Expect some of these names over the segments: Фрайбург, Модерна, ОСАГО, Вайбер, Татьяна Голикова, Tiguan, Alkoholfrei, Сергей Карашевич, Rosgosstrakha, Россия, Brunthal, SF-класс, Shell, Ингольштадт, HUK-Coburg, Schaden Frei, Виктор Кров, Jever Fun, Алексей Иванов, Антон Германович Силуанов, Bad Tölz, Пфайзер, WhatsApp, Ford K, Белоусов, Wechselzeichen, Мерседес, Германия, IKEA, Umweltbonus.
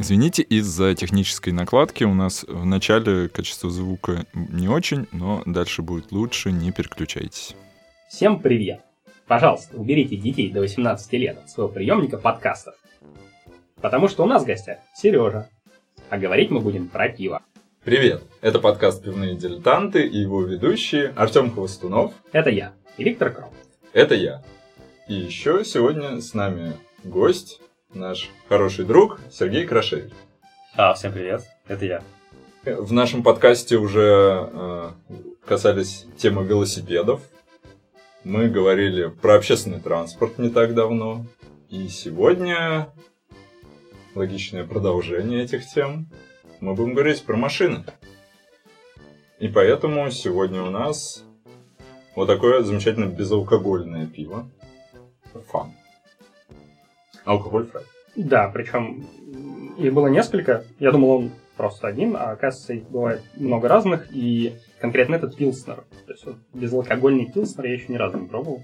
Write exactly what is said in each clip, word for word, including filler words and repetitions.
Извините, из-за технической накладки у нас в начале качество звука не очень, но дальше будет лучше, не переключайтесь. Всем привет! Пожалуйста, уберите детей до восемнадцати лет от своего приемника подкастов. Потому что у нас в гостях Сережа, а говорить мы будем про пиво. Привет! Это подкаст «Пивные дилетанты» и его ведущие Артём Хвостунов. Это я. И Виктор Кров. Это я. И еще сегодня с нами гость... Наш хороший друг Сергей Карашевич. А, всем привет, это я. В нашем подкасте уже э, касались темы велосипедов. Мы говорили про общественный транспорт не так давно. И сегодня логичное продолжение этих тем. Мы будем говорить про машины. И поэтому сегодня у нас вот такое замечательно безалкогольное пиво. Фан. Alkoholfrei. Да, причем их было несколько. Я думал, он просто один, а оказывается, их бывает много разных. И конкретно этот пилснер. То есть вот безалкогольный пилснер я еще ни разу не пробовал.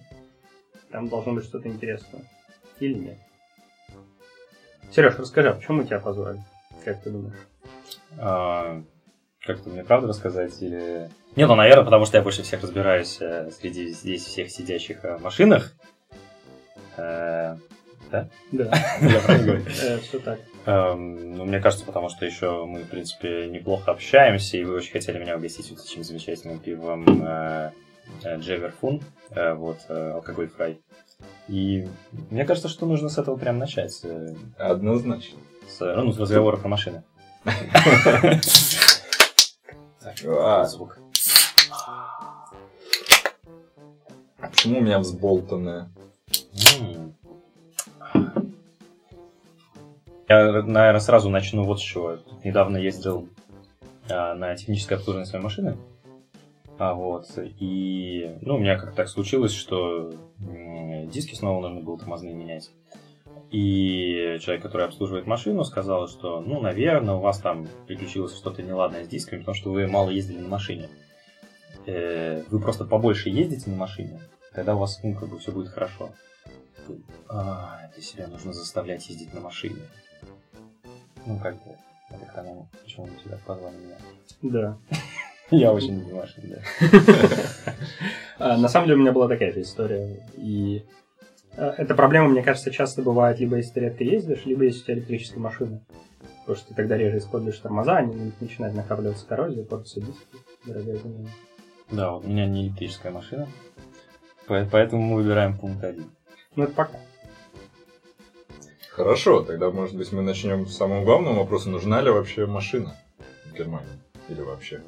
Там должно быть что-то интересное. Или нет. Сереж, расскажи, а почему мы тебя позвали? Как ты думаешь? А, как-то мне правду рассказать? Или... Не, ну, наверное, потому что я больше всех разбираюсь среди здесь всех сидящих машинах. Да? Да. Я правильно говорю. Все так. Ну, мне кажется, потому что еще мы, в принципе, неплохо общаемся, и вы очень хотели меня угостить вот этим замечательным пивом Jever Fun, вот, Alkoholfrei. И мне кажется, что нужно с этого прям начать. Однозначно. С, ну, с разговора про машины. Так, звук. Почему у меня взболтанное? Я, наверное, сразу начну вот с чего. Тут недавно ездил а, на техническое обслуживание своей машины. А, вот, и ну, у меня как-то так случилось, что м- диски снова нужно было тормозные менять. И человек, который обслуживает машину, сказал, что, ну, наверное, у вас там приключилось что-то неладное с дисками, потому что вы мало ездили на машине. Э-э- вы просто побольше ездите на машине, тогда у вас, ну, как бы все будет хорошо. А, это себя нужно заставлять ездить на машине. Ну, как бы, это к тому, почему мы сюда позвали меня. Да. Я очень люблю машины, да. На самом деле у меня была такая же история. И эта проблема, мне кажется, часто бывает, либо если ты редко ездишь, либо если у тебя электрическая машина. Потому что ты тогда реже используешь тормоза, они начинают накапливаться коррозия, портятся диски, дорогая замена. Да, у меня не электрическая машина, поэтому мы выбираем пункт один. Ну, это пока. Хорошо, тогда, может быть, мы начнем с самого главного вопроса. Нужна ли вообще машина в Германии? Или вообще?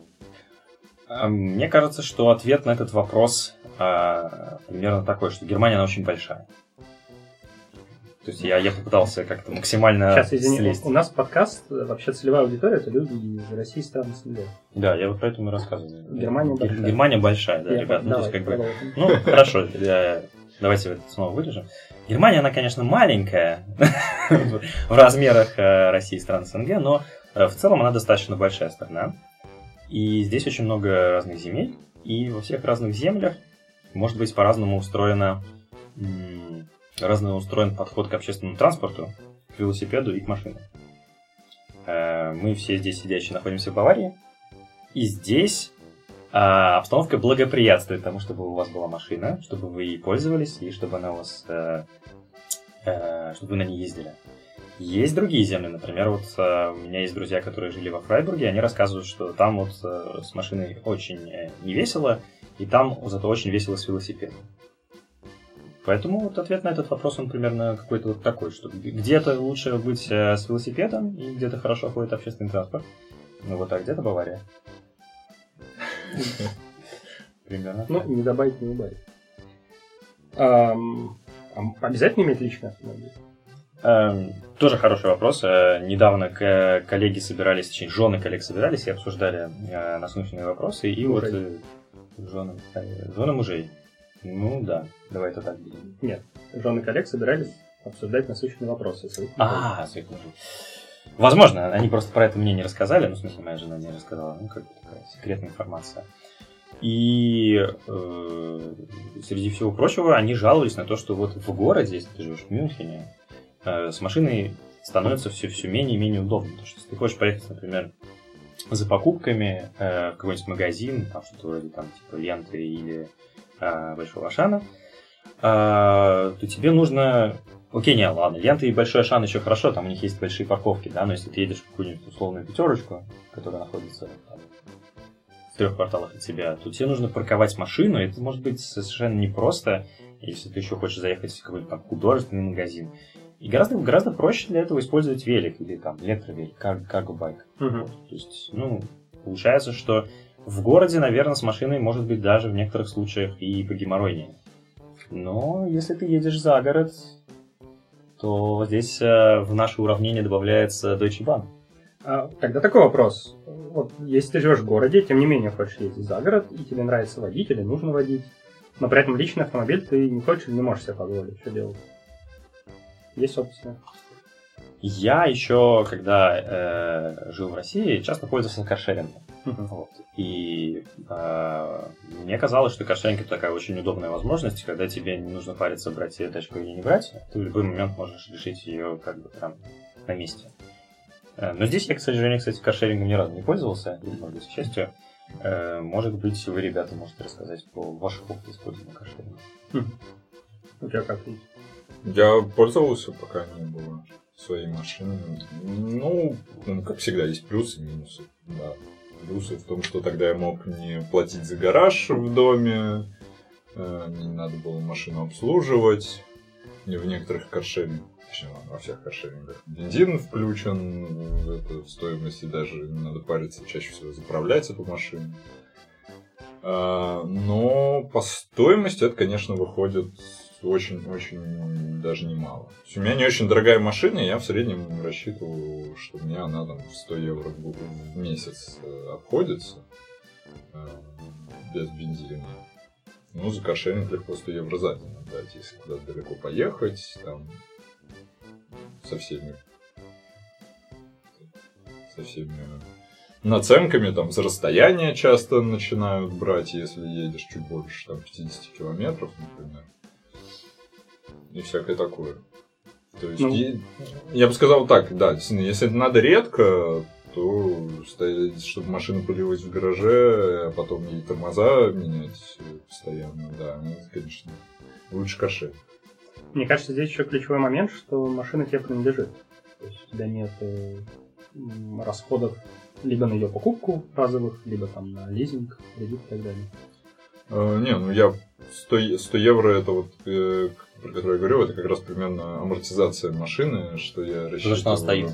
Мне кажется, что ответ на этот вопрос а, примерно такой, что Германия, она очень большая. То есть я, я попытался как-то максимально сейчас, извини, слезть. У нас подкаст, вообще целевая аудитория, это люди из России, стран СНГ. Да, я вот поэтому и рассказываю. Германия Гер- большая. Германия большая, да, я, ребят. Ну, давай, то есть, как бы, ну хорошо, я... Давайте это снова вырежем. Германия, она, конечно, маленькая в размерах России и стран СНГ, но в целом она достаточно большая страна. И здесь очень много разных земель. И во всех разных землях, может быть, по-разному устроено, разному устроен подход к общественному транспорту, к велосипеду и к машинам. Мы все здесь сидящие находимся в Баварии. И здесь... А обстановка благоприятствует тому, чтобы у вас была машина, чтобы вы ей пользовались и чтобы она у вас, э, э, чтобы вы на ней ездили. Есть другие земли, например, вот э, у меня есть друзья, которые жили во Фрайбурге, они рассказывают, что там вот э, с машиной очень э, невесело, и там зато очень весело с велосипедом. Поэтому вот ответ на этот вопрос, он примерно какой-то вот такой, что где-то лучше быть э, с велосипедом, и где-то хорошо ходит общественный транспорт, ну вот, а где-то Бавария. Примерно. Ну, не добавить, не убавить. А, обязательно иметь личный автомобиль? А, тоже хороший вопрос. Недавно коллеги собирались, точнее, жены коллег собирались и обсуждали насущные вопросы. И мужей. Вот жены, жены мужей. Ну да, давай это так делаем. Нет, жены коллег собирались обсуждать насущные вопросы. А, своих мужей. Возможно, они просто про это мне не рассказали, ну, в смысле, моя жена не рассказала, ну, как бы такая секретная информация. И э, среди всего прочего они жаловались на то, что вот в городе, если ты живешь в Мюнхене, э, с машиной становится все, все менее и менее удобно. Потому что если ты хочешь поехать, например, за покупками э, в какой-нибудь магазин, там что-то вроде там типа Ленты или э, Большого Ашана, э, то тебе нужно... Окей, не, ладно, Ленты и Большой Ашан еще хорошо, там у них есть большие парковки, да, но если ты едешь в какую-нибудь условную пятерочку, которая находится... Там, в трех кварталах от тебя, то тебе нужно парковать машину, это может быть совершенно непросто, если ты еще хочешь заехать в какой-то там художественный магазин. И гораздо, гораздо проще для этого использовать велик или там электровелик, карго-байк. Uh-huh. Вот. То есть, ну, получается, что в городе, наверное, с машиной может быть даже в некоторых случаях и погеморройнее. Но если ты едешь за город, то здесь э, в наше уравнение добавляется Deutsche Bahn. Тогда такой вопрос. Вот, если ты живешь в городе, тем не менее хочешь ездить за город, и тебе нравится водить или нужно водить, но при этом личный автомобиль ты не хочешь или не можешь себе позволить, что делать? Есть опция? Я еще, когда э, жил в России, часто пользовался каршерингом. Uh-huh. Вот. И э, мне казалось, что каршеринг — это такая очень удобная возможность, когда тебе не нужно париться, брать ее тачку или не брать. Ты в любой момент можешь решить ее как бы прям на месте. Но здесь я, к сожалению, кстати, каршерингом ни разу не пользовался, может быть, к счастью. Может быть, вы, ребята, можете рассказать про ваши опыты использования каршеринга. Хм. У тебя как есть? Я пользовался, пока не было своей машины. Ну, как всегда, есть плюсы и минусы. Да. Плюсы в том, что тогда я мог не платить за гараж в доме, не надо было машину обслуживать, не в некоторых каршерингах. Во всех каршерингах бензин включен, это в стоимости даже не надо париться, чаще всего заправлять эту машину. Но по стоимости это, конечно, выходит очень-очень даже немало. У меня не очень дорогая машина, я в среднем рассчитывал, что у меня она там в сто евро в месяц обходится без бензина. Ну, за каршеринг легко сто евро за день отдать, если куда-то далеко поехать, там... Со всеми, со всеми наценками, там, за расстояние часто начинают брать, если едешь чуть больше, там, пятьдесят километров, например, и всякое такое. То есть, ну, и, я бы сказал так, да, если это надо редко, то, чтобы машина пылилась в гараже, а потом ей тормоза менять постоянно, да, это, конечно, лучше каршеринг. Мне кажется, здесь еще ключевой момент, что машина тебе принадлежит. То есть у тебя нет э, расходов либо на ее покупку разовых, либо там на лизинг, кредит и так далее. Э, не, ну я сто евро, это вот, э, про которое я говорю, это как раз примерно амортизация машины, что я рассчитываю... Потому что она стоит.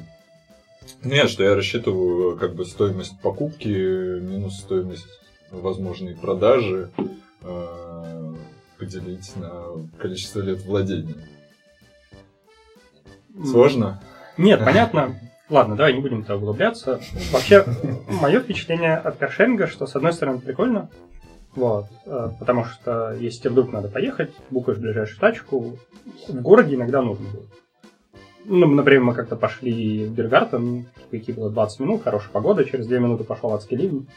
Нет, что я рассчитываю как бы стоимость покупки минус стоимость возможной продажи, э, поделить на количество лет владения. Сложно? Нет, понятно. Ладно, давай не будем туда углубляться. Вообще, мое впечатление от каршеринга, что, с одной стороны, прикольно, вот, потому что, если тебе вдруг надо поехать, букаешь ближайшую тачку, в городе иногда нужно будет. Ну, например, мы как-то пошли в Биргартен, идти было двадцать минут, хорошая погода, через две минуты пошел адский ливень,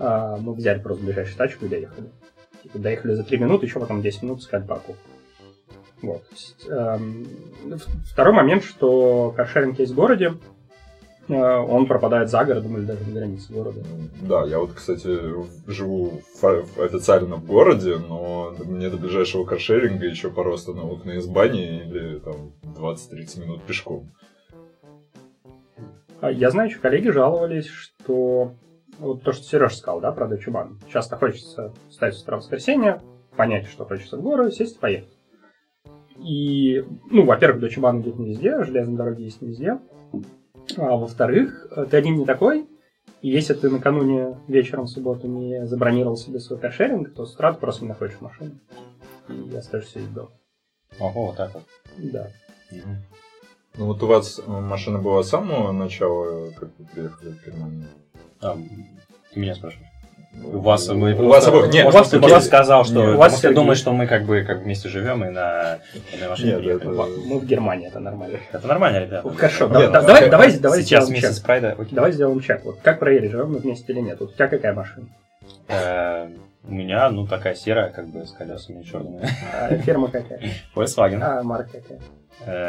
мы взяли просто ближайшую тачку и доехали. Типа, доехали за три минуты, еще потом десять минут искать баку. Вот. Второй момент, что каршеринг есть в городе, он пропадает за городом или даже за границей города. Да, я вот, кстати, живу официально в городе, но мне до ближайшего каршеринга еще пару остановок на избане или там двадцать-тридцать минут пешком. Я знаю, еще коллеги жаловались, что... Вот то, что Сереж сказал, да, про Deutsche Bahn. Часто хочется встать с утра в воскресенье, понять, что хочется в горы, сесть и поехать. И, ну, во-первых, Deutsche Bahn идет не везде, железные дороги есть не везде. А во-вторых, ты один не такой, и если ты накануне вечером в субботу не забронировал себе свой каршеринг, то с утра ты просто не находишь машину и остаешься сидеть дома. Ого, вот так вот. Да. Mm-hmm. Ну вот у вас машина была с самого начала, как вы приехали в Германию? А, ты меня спрашиваешь? У вас мы... У вас обоих. Нет, может, ты я... сказал, что... Нет, у вас все думают, что мы как бы как вместе живем и на, и на машине приехали. Это... Мы в Германии, это нормально. Это нормально, ребята. Хорошо, да, да, давай, как... давай, давай сейчас вместе с Прайда. Окей. Давай сделаем чек. Вот как проверить, живем мы вместе или нет? Вот у тебя какая машина? У меня, ну, такая серая, как бы, с колесами черная. А фирма какая? Volkswagen. А марка какая?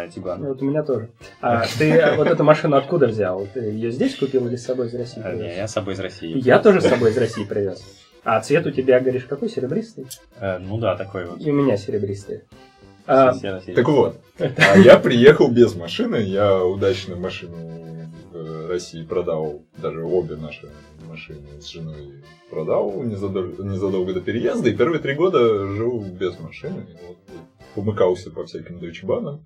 Тигуан. Вот у меня тоже. А ты вот эту машину откуда взял? Ты ее здесь купил или с собой из России привез? Нет, я с собой из России. Я тоже с собой из России привез. А цвет у тебя, говоришь, какой? Серебристый? Ну да, такой вот. И у меня серебристый. Так вот, я приехал без машины, я удачно машину в России продал, даже обе наши машины с женой продал незадолго, незадолго до переезда, и первые три года жил без машины, вот, помыкался по всяким Deutsche Bahn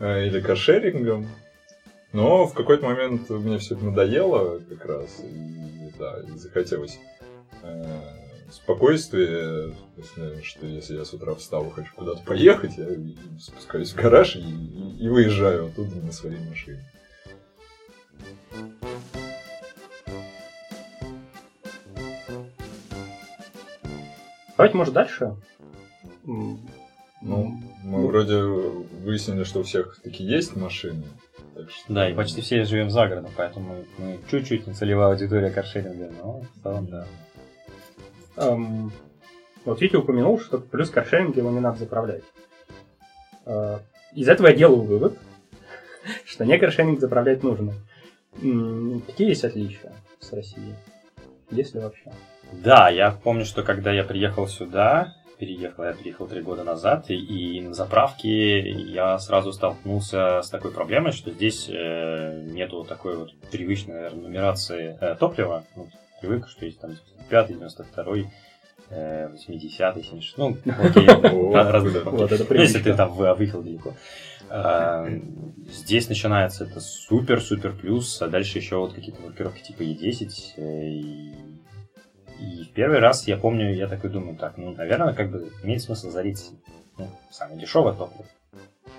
или каршерингам, но в какой-то момент мне все это надоело как раз, и, да, и захотелось спокойствие, что если я с утра встал и хочу куда-то поехать, я спускаюсь в гараж и, и выезжаю оттуда на своей машине. Давайте, может, дальше? Ну, ну мы ну. вроде выяснили, что у всех таки есть машины. Так что... Да, и почти все живем за городом, поэтому мы чуть-чуть не целевая аудитория каршеринга, но в целом, да. Эм, вот Витя упомянул, что плюс каршеринг его не надо заправлять. Э, из этого я делаю вывод, что не каршеринг заправлять нужно. М-м, какие есть отличия с Россией? Есть ли вообще? Да, я помню, что когда я приехал сюда, переехал, я переехал три года назад, и, и на заправке я сразу столкнулся с такой проблемой, что здесь э, нету такой вот привычной, наверное, нумерации э, топлива. Ну, привык, что есть там девяносто пятый, девяносто второй, э, восьмидесятый, семьдесят шестой, ну, окей, разные пакеты, если ты там выехал далеко. Здесь начинается это супер-супер плюс, а дальше еще вот какие-то маркировки типа и десять. И в первый раз, я помню, я такой думаю, так, ну, наверное, как бы имеет смысл залить ну, самое дешевое топливо.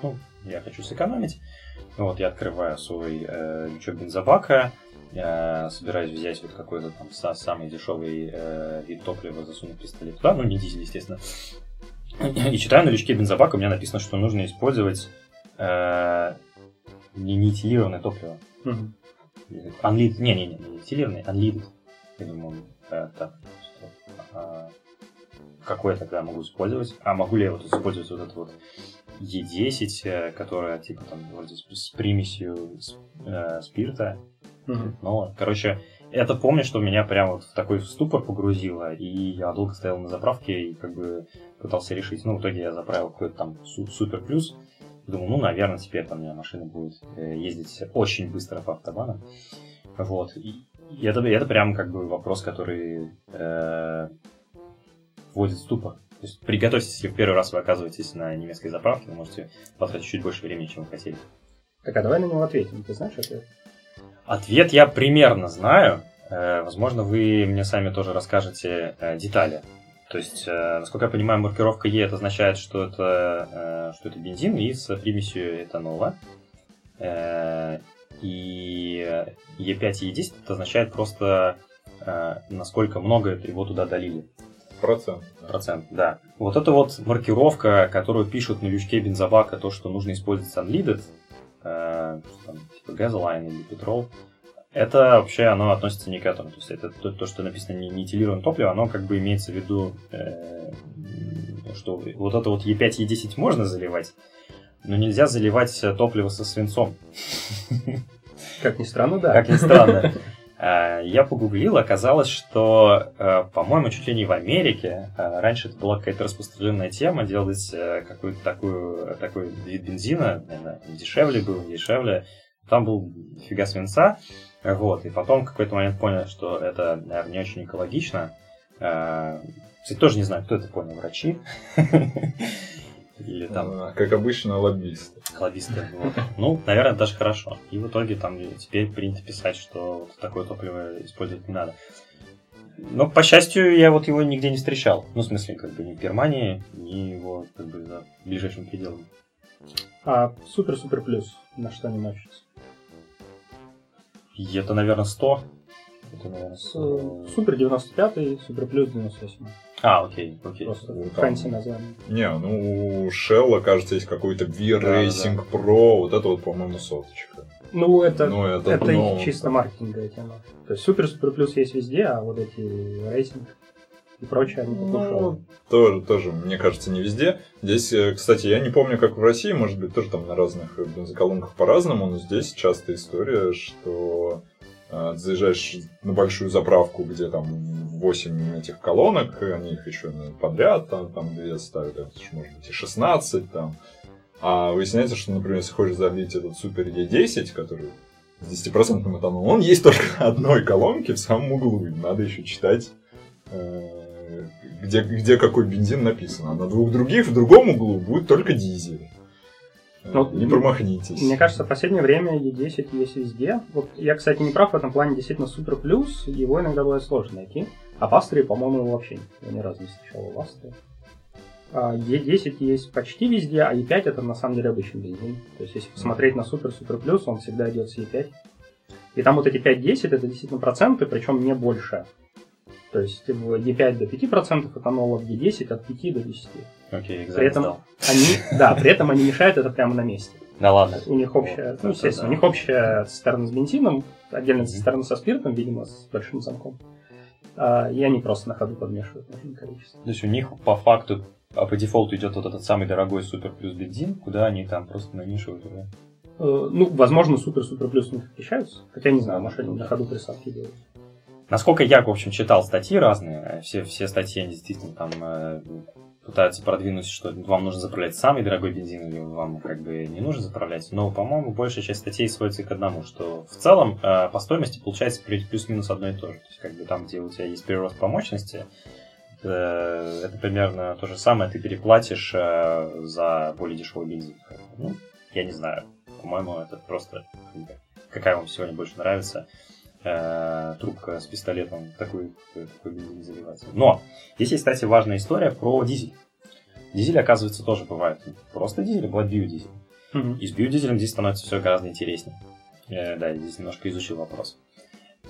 Ну, я хочу сэкономить. Вот, я открываю свой э, лючок бензобака, э, собираюсь взять вот какой-то там со, самый дешевый э, вид топлива, засунуть пистолет туда, ну, не дизель, естественно. И читаю на лючке бензобака, у меня написано, что нужно использовать э, не неэтилированное топливо. Mm-hmm. Unleaded, не-не-не, не этилированное, unleaded. Я думаю, э, так, что, а, какое тогда могу использовать? А могу ли я вот использовать вот это вот и десять, которая типа там вроде с примесью э, спирта? Mm-hmm. Ну, короче, это помню, что меня прям вот в такой ступор погрузило, и я долго стоял на заправке и как бы пытался решить. Ну, в итоге я заправил какой-то там су- супер плюс. Думал, ну, наверное, теперь там у меня машина будет ездить очень быстро по автобанам. Вот. И это, это прям как бы вопрос, который э, вводит в ступор. То есть приготовьтесь, если в первый раз вы оказываетесь на немецкой заправке, вы можете потратить чуть больше времени, чем вы хотели. Так, а давай на него ответим. Ты знаешь ответ? Ответ я примерно знаю. Э, возможно, вы мне сами тоже расскажете э, детали. То есть, э, насколько я понимаю, маркировка Е это означает, что это, э, что это бензин и с примесью этанола. Э, и Е пять и Е десять это означает просто, э, насколько много его туда долили. Процент. Процент, да. Вот это вот маркировка, которую пишут на лючке бензобака, то, что нужно использовать unleaded, э, там, типа gasoline или petrol, это вообще оно относится не к этому. То есть это то, то что написано не этилированное топливо, оно как бы имеется в виду, э, что вот это вот Е пять и Е десять можно заливать, но нельзя заливать топливо со свинцом. Как ни странно, да. Как ни странно. Я погуглил, оказалось, что, по-моему, чуть ли не в Америке, раньше это была какая-то распространенная тема, делать какую-то такую, такой вид бензина, наверное, дешевле был, дешевле, там был фига свинца, вот, и потом в какой-то момент понял, что это, наверное, не очень экологично, кстати, тоже не знаю, кто это понял, врачи, или там... А, как обычно, лоббисты. Лоббисты, вот. Ну, наверное, даже хорошо. И в итоге там теперь принято писать, что вот такое топливо использовать не надо. Но, по счастью, я вот его нигде не встречал. Ну, в смысле, как бы ни в Германии, ни его, как бы, за ближайшим пределом. А супер-супер плюс на что они мачутся? Это, наверное, сто. Это, наверное, с... Супер девяносто пятый, Супер Плюс девяносто восьмой. А, окей, окей. Просто ну, Франция название. Не, ну у Shell, кажется, есть какой-то V-Racing да, да. Pro, вот это вот, по-моему, соточка. Ну, это, ну, это, это ну, чисто маркетинговая тема. То есть Супер, Супер Плюс есть везде, а вот эти Racing и прочее они покушали. Ну, тоже, тоже, мне кажется, не везде. Здесь, кстати, я не помню, как в России, может быть, тоже там на разных бензоколонках по-разному, но здесь частая история, что... заезжаешь на большую заправку, где там восемь этих колонок, они их еще подряд, там, там две ставят, может быть и шестнадцать там. А выясняется, что, например, если хочешь залить этот Супер Е десять, который с десятью процентами этанолом, он есть только на одной колонке в самом углу. Надо еще читать, где, где какой бензин написано. А на двух других в другом углу будет только дизель. Ну, не промахнитесь. Мне кажется, в последнее время и десять есть везде. Вот я, кстати, не прав в этом плане. Действительно, Супер Плюс, его иногда бывает сложно найти. А в Австрии, по-моему, его вообще я ни разу не встречал в Австрии. и десять есть почти везде, а и пять это на самом деле обычный бензин. То есть, если посмотреть на Супер, Супер Плюс, он всегда идет с и пять. И там вот эти пять-десять это действительно проценты, причем не больше. То есть в и пять до пяти процентов этанола, в и десять от пяти до десяти. Окей, okay, при этом они, да, при этом они мешают это прямо на месте. Да ладно. У них общая, вот, ну естественно, да. У них общая цистерна с бензином, отдельная mm-hmm. цистерна со спиртом, видимо, с большим замком. А, и они просто на ходу подмешивают нужное количество. То есть у них по факту, а по дефолту идет вот этот самый дорогой Супер Плюс бензин, куда они там просто намешивают уже. Э, ну, возможно, Супер Супер Плюс у них отличаются, хотя не знаю, машины на ходу присадки делают. Насколько я, в общем, читал статьи разные, все, все статьи действительно там э, пытаются продвинуть, что вам нужно заправлять самый дорогой бензин, или вам как бы не нужно заправлять, но, по-моему, большая часть статей сводится к одному, что в целом э, по стоимости получается плюс-минус одно и то же. То есть, как бы там, где у тебя есть прирост по мощности, э, это примерно то же самое, ты переплатишь э, за более дешевый бензин. Ну, я не знаю, по-моему, это просто какая вам сегодня больше нравится. Трубка с пистолетом такой, такой бензин заливается. Но здесь есть, кстати, важная история про дизель. Дизель, оказывается, тоже бывает просто дизель, бывает биодизель. Mm-hmm. И с биодизелем здесь становится все гораздо интереснее. Да, я здесь немножко изучил вопрос.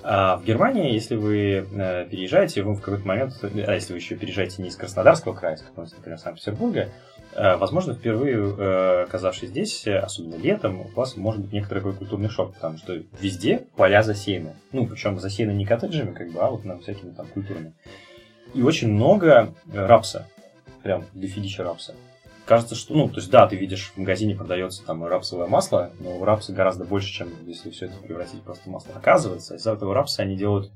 А в Германии, если вы переезжаете, вы в какой-то момент, а если вы еще переезжаете не из Краснодарского края, из какого-нибудь, например, Санкт-Петербурга, возможно, впервые оказавшись здесь, особенно летом, у вас может быть некоторый такой культурный шок, потому что везде поля засеяны. Ну, причем засеяны не коттеджами, как бы, а вот на всякими там культурами. И очень много рапса, прям дофигища рапса. Кажется, что, ну, то есть, да, ты видишь, в магазине продается там рапсовое масло, но рапса гораздо больше, чем если все это превратить просто в масло. Оказывается, из этого рапса они делают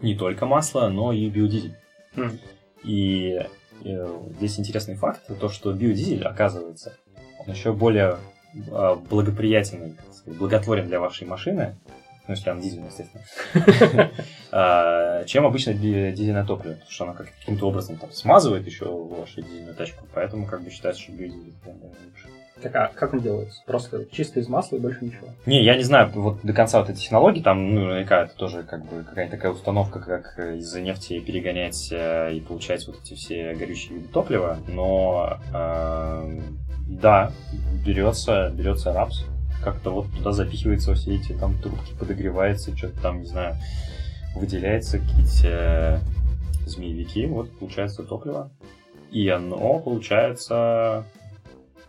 не только масло, но и биодизель. Mm. И... Здесь интересный факт, то что биодизель, оказывается, он еще более благоприятен, благотворен для вашей машины, ну, если она дизельная, естественно, чем обычно дизельное топливо, потому что она каким-то образом смазывает еще вашу дизельную тачку, поэтому как бы считается, что биодизель лучше. Так, а как он делается? Просто чисто из масла и больше ничего? Не, я не знаю вот до конца вот этой технологии, там, ну, наверняка это тоже как бы какая-нибудь такая установка, как из нефти перегонять и получать вот эти все горючие виды топлива, но, э, да, берется, берется рапс, как-то вот туда запихиваются все эти там трубки, подогревается, что-то там, не знаю, выделяется какие-то змеевики, вот получается топливо, и оно получается...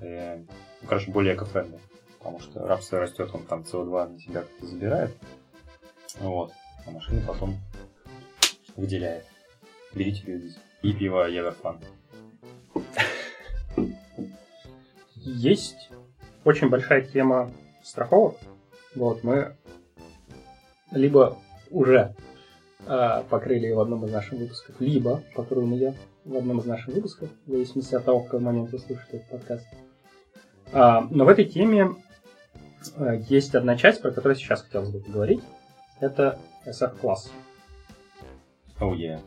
Ну, короче, более экофрендли, потому что рапс растет, он там си о два на себя как-то забирает, вот, а машина потом выделяет. Берите биодизель. И пиво Jever Fun. Есть очень большая тема страховок. Вот, мы либо уже э, покрыли в одном из наших выпусков, либо покроем ее в одном из наших выпусков, в зависимости от того, в какой момент вы слушаете этот подкаст. Но в этой теме есть одна часть, про которую сейчас хотелось бы поговорить. Это эс эф-класс. Оу, oh, yeah.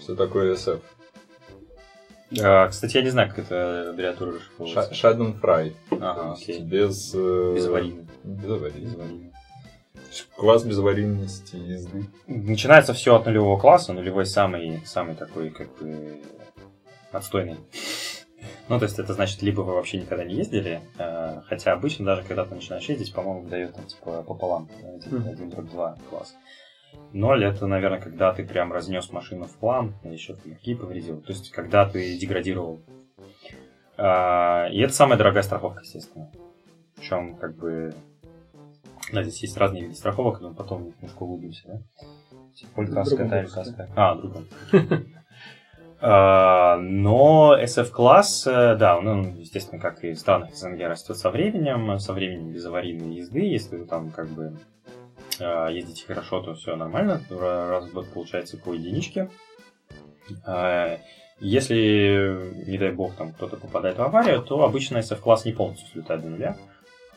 Что такое эс эф? А, кстати, я не знаю, как это аббревиатура расшифровывается. Schaden Frei. Ага, окей. Без... Без аварийной. Без аварийной. Класс без аварийности езды. Начинается все от нулевого класса. Нулевой самый, самый такой, как бы... отстойный. Ну, то есть это значит, либо вы вообще никогда не ездили, э, хотя обычно даже когда ты начинаешь ездить, по-моему, выдает там типа пополам, типа один два класс. Ноль — это, наверное, когда ты прям разнес машину в хлам, или еще какие повредил. То есть когда ты деградировал. Э, и это самая дорогая страховка, естественно. Причем, как бы, да, здесь есть разные виды страховок, но потом немножко углубимся, да? Полькасская, тарикасская. А, другой. Но эс эф-класс, да, он, естественно, как и в странах СНГ, растет со временем, со временем без аварийной езды. Если вы там как бы ездите хорошо, то все нормально, раз в год получается по единичке. Если, не дай бог, там кто-то попадает в аварию, то обычно эс эф-класс не полностью слетает до нуля,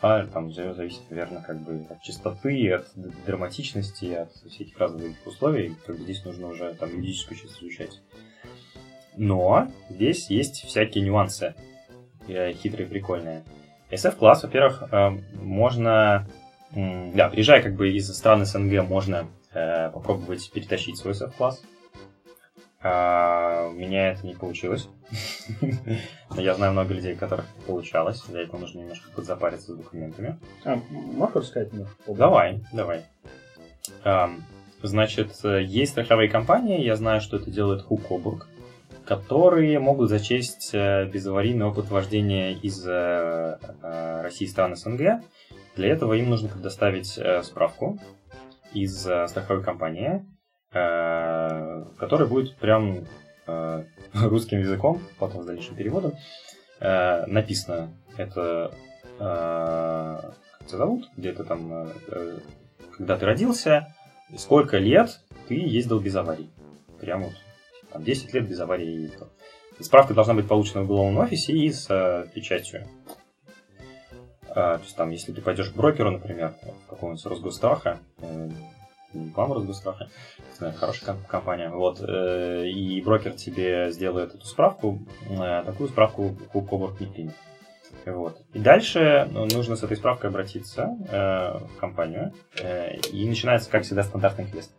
а там зависит, наверное, как бы от чистоты, от драматичности, от всяких разных условий. Как бы здесь нужно уже там юридическую часть изучать. Но здесь есть всякие нюансы хитрые, прикольные. эс эф-класс, во-первых, можно... Да, приезжая как бы из стран СНГ, можно попробовать перетащить свой эс эф-класс. У меня это не получилось. Но я знаю много людей, у которых получалось. Для этого нужно немножко подзапариться с документами. А, можешь рассказать мне? Давай, давай. Значит, есть страховые компании. Я знаю, что это делает эйч ю кей-Coburg, которые могут зачесть безаварийный опыт вождения из России и стран СНГ. Для этого им нужно предоставить справку из страховой компании, которая будет прям русским языком, потом с дальнейшим переводом, написано. Это, как тебя зовут, где-то там, когда ты родился, сколько лет ты ездил без аварий. Прям вот. Там десять лет без аварии ездил. Справка должна быть получена в уголовном офисе и с э, печатью. Э, то есть, там, если ты пойдешь к брокеру, например, какого-нибудь Росгосстраха, э, вам Росгосстраха, э, хорошая компания, вот, э, и брокер тебе сделает эту справку, э, такую справку эйч ю кей-Coburg не примет. Вот. И дальше нужно с этой справкой обратиться э, в компанию, э, и начинается, как всегда, стандартный квест.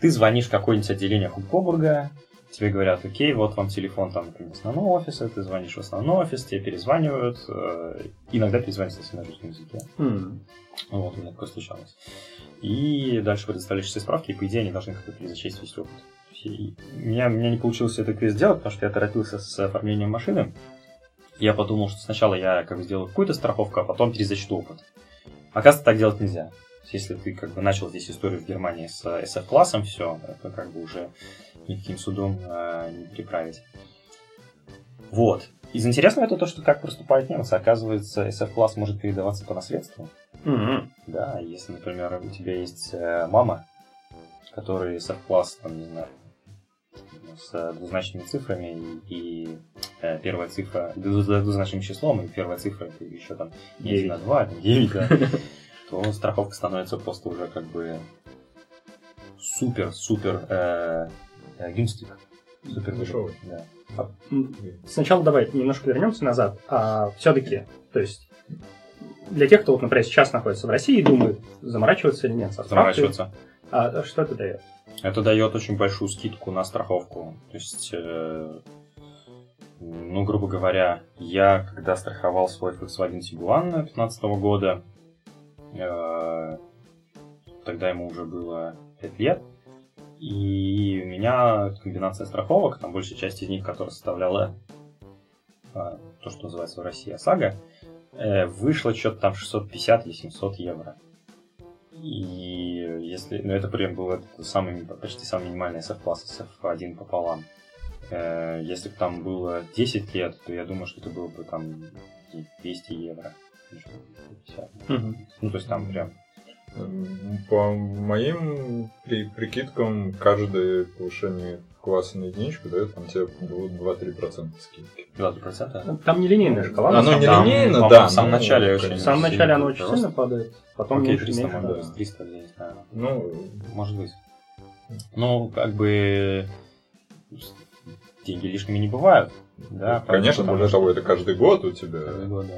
Ты звонишь в какое-нибудь отделение эйч ю кей-Coburg, тебе говорят: окей, вот вам телефон там, например, основного офиса, ты звонишь в основной офис, тебе перезванивают, э, иногда перезванивают, кстати, на русском языке. Mm. Вот, у меня такое случалось. И дальше предоставляешь все справки, и по идее они должны как-то перезачесть весь опыт. У меня, меня не получилось этот квест сделать, потому что я торопился с оформлением машины. Я подумал, что сначала я как бы сделаю какую-то страховку, а потом перезачту опыт. Оказывается, так делать нельзя. Если ты как бы начал здесь историю в Германии с эс эф-классом, все, это как бы уже никаким судом э, не приправить. Вот. Из интересного это то, что как поступают немцы. Оказывается, эс эф-класс может передаваться по наследству. Mm-hmm. Да, если, например, у тебя есть мама, которая эс эф-класс, там, не знаю, с двузначными цифрами и э, первая цифра, двузначным числом, и первая цифра это еще там девять на два, девять, да. То страховка становится просто уже как бы супер-супер э, э, гюнстик. Супер дешевый. Да. А, сначала давай немножко вернемся назад. А, все-таки, то есть, для тех, кто, вот, например, сейчас находится в России и думает, заморачиваться или нет. Заморачиваться. А, что это дает? Это дает очень большую скидку на страховку. То есть, э, ну, грубо говоря, я когда страховал свой Volkswagen Tiguan две тысячи пятнадцатого года, тогда ему уже было пять лет, и у меня комбинация страховок, там большая часть из них, которая составляла то, что называется в России ОСАГО, вышло что-то там шестьсот пятьдесят или семьсот евро. И если, ну это прям было самый, почти самый минимальный эс эф-класс, эс эф один пополам. Если бы там было десять лет, то я думаю, что это было бы там двести евро. Mm-hmm. Ну, то есть там прям... По моим при- прикидкам, каждое повышение класса на единичку дает там тебе два-три процента скидки. два-три процента? Там нелинейная шкала. Оно нелинейно, да. В самом начале очень... В самом начале оно очень сильно падает, потом меньше, меньше. триста, я не знаю. Ну, может быть. Ну, как бы... Деньги лишними не бывают. Да, конечно, более того, это каждый год у тебя. Каждый год, да.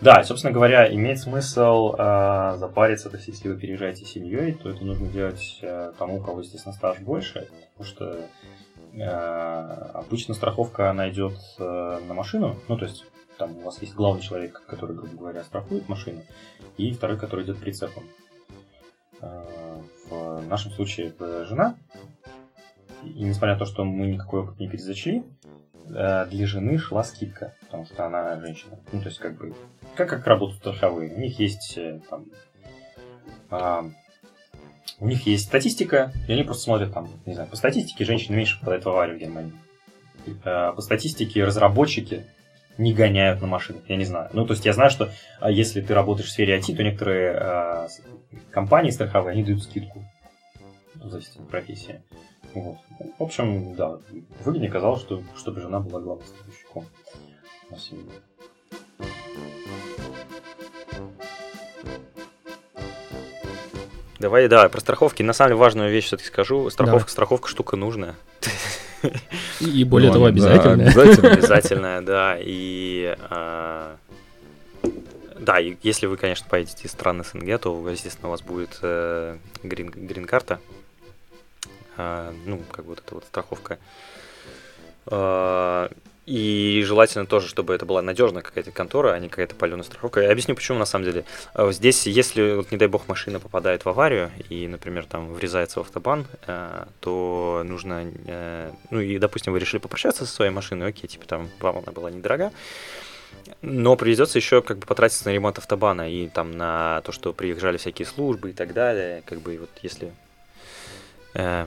Да, собственно говоря, имеет смысл э, запариться, то есть если вы переезжаете семьей, то это нужно делать э, тому, у кого, естественно, стаж больше, потому что обычно страховка, она идет на машину, ну, то есть там у вас есть главный человек, который, грубо говоря, страхует машину, и второй, который идет прицепом. В нашем случае жена, и несмотря на то, что мы никакой опыт не перезачли, для жены шла скидка, потому что она женщина. Ну, то есть, как бы, как, как работают страховые? У них есть там, а, у них есть статистика, и они просто смотрят там, не знаю, по статистике женщины меньше попадают в аварию в Германии. А, по статистике разработчики не гоняют на машинах, я не знаю. Ну, то есть, я знаю, что если ты работаешь в сфере ай ти, то некоторые а, компании страховые, они дают скидку. В зависимости от профессии. Вот. В общем, да, выгоднее казалось, что, чтобы жена была главным страховщиком на семью. Давай, да, про страховки. На самом деле важную вещь все-таки скажу. Страховка, да. Страховка штука нужная. И, и более ну, того, обязательная. Да, обязательная, да. И... А... Да, и если вы, конечно, поедете из стран СНГ, то, естественно, у вас будет э, грин, грин-карта, э, ну, как бы вот эта вот страховка. Э, и желательно тоже, чтобы это была надежная какая-то контора, а не какая-то палёная страховка. Я объясню, почему, на самом деле. Здесь, если, вот, не дай бог, машина попадает в аварию и, например, там врезается в автобан, э, то нужно... Э, ну, и, допустим, вы решили попрощаться со своей машиной, окей, типа там вам она была недорога, но придется еще как бы потратиться на ремонт автобана и там на то, что приезжали всякие службы и так далее. Как бы вот если э,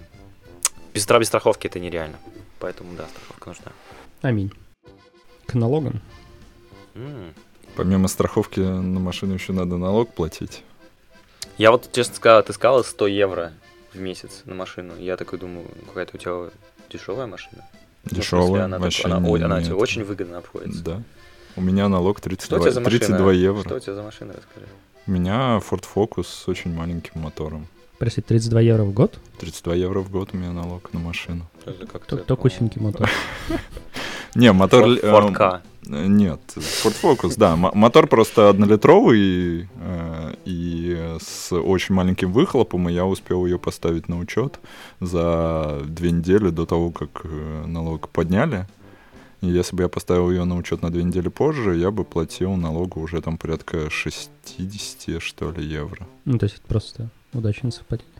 без, без страховки это нереально. Поэтому да, страховка нужна. Аминь. К налогам. М-м. Помимо страховки на машину еще надо налог платить. Я вот, честно сказал, ты сказал сто евро в месяц на машину. Я такой думаю, какая-то у тебя дешевая машина. Дешевая, ну, она, вообще так, она, нет, она тебе очень выгодно обходится. Да. У меня налог тридцать два евро. Что у тебя за машина, расскажи? У меня Ford Focus с очень маленьким мотором. Прости, тридцать два евро в год? тридцать два евро в год у меня налог на машину. Только кусенький мотор. Не, мотор... Ford K. Нет, Ford Focus, да. Мотор просто однолитровый и с очень маленьким выхлопом, и я успел ее поставить на учет за две недели до того, как налог подняли. Если бы я поставил ее на учет на две недели позже, я бы платил налогу уже там порядка шестьдесят, что ли, евро. Ну, то есть это просто удачное совпадение.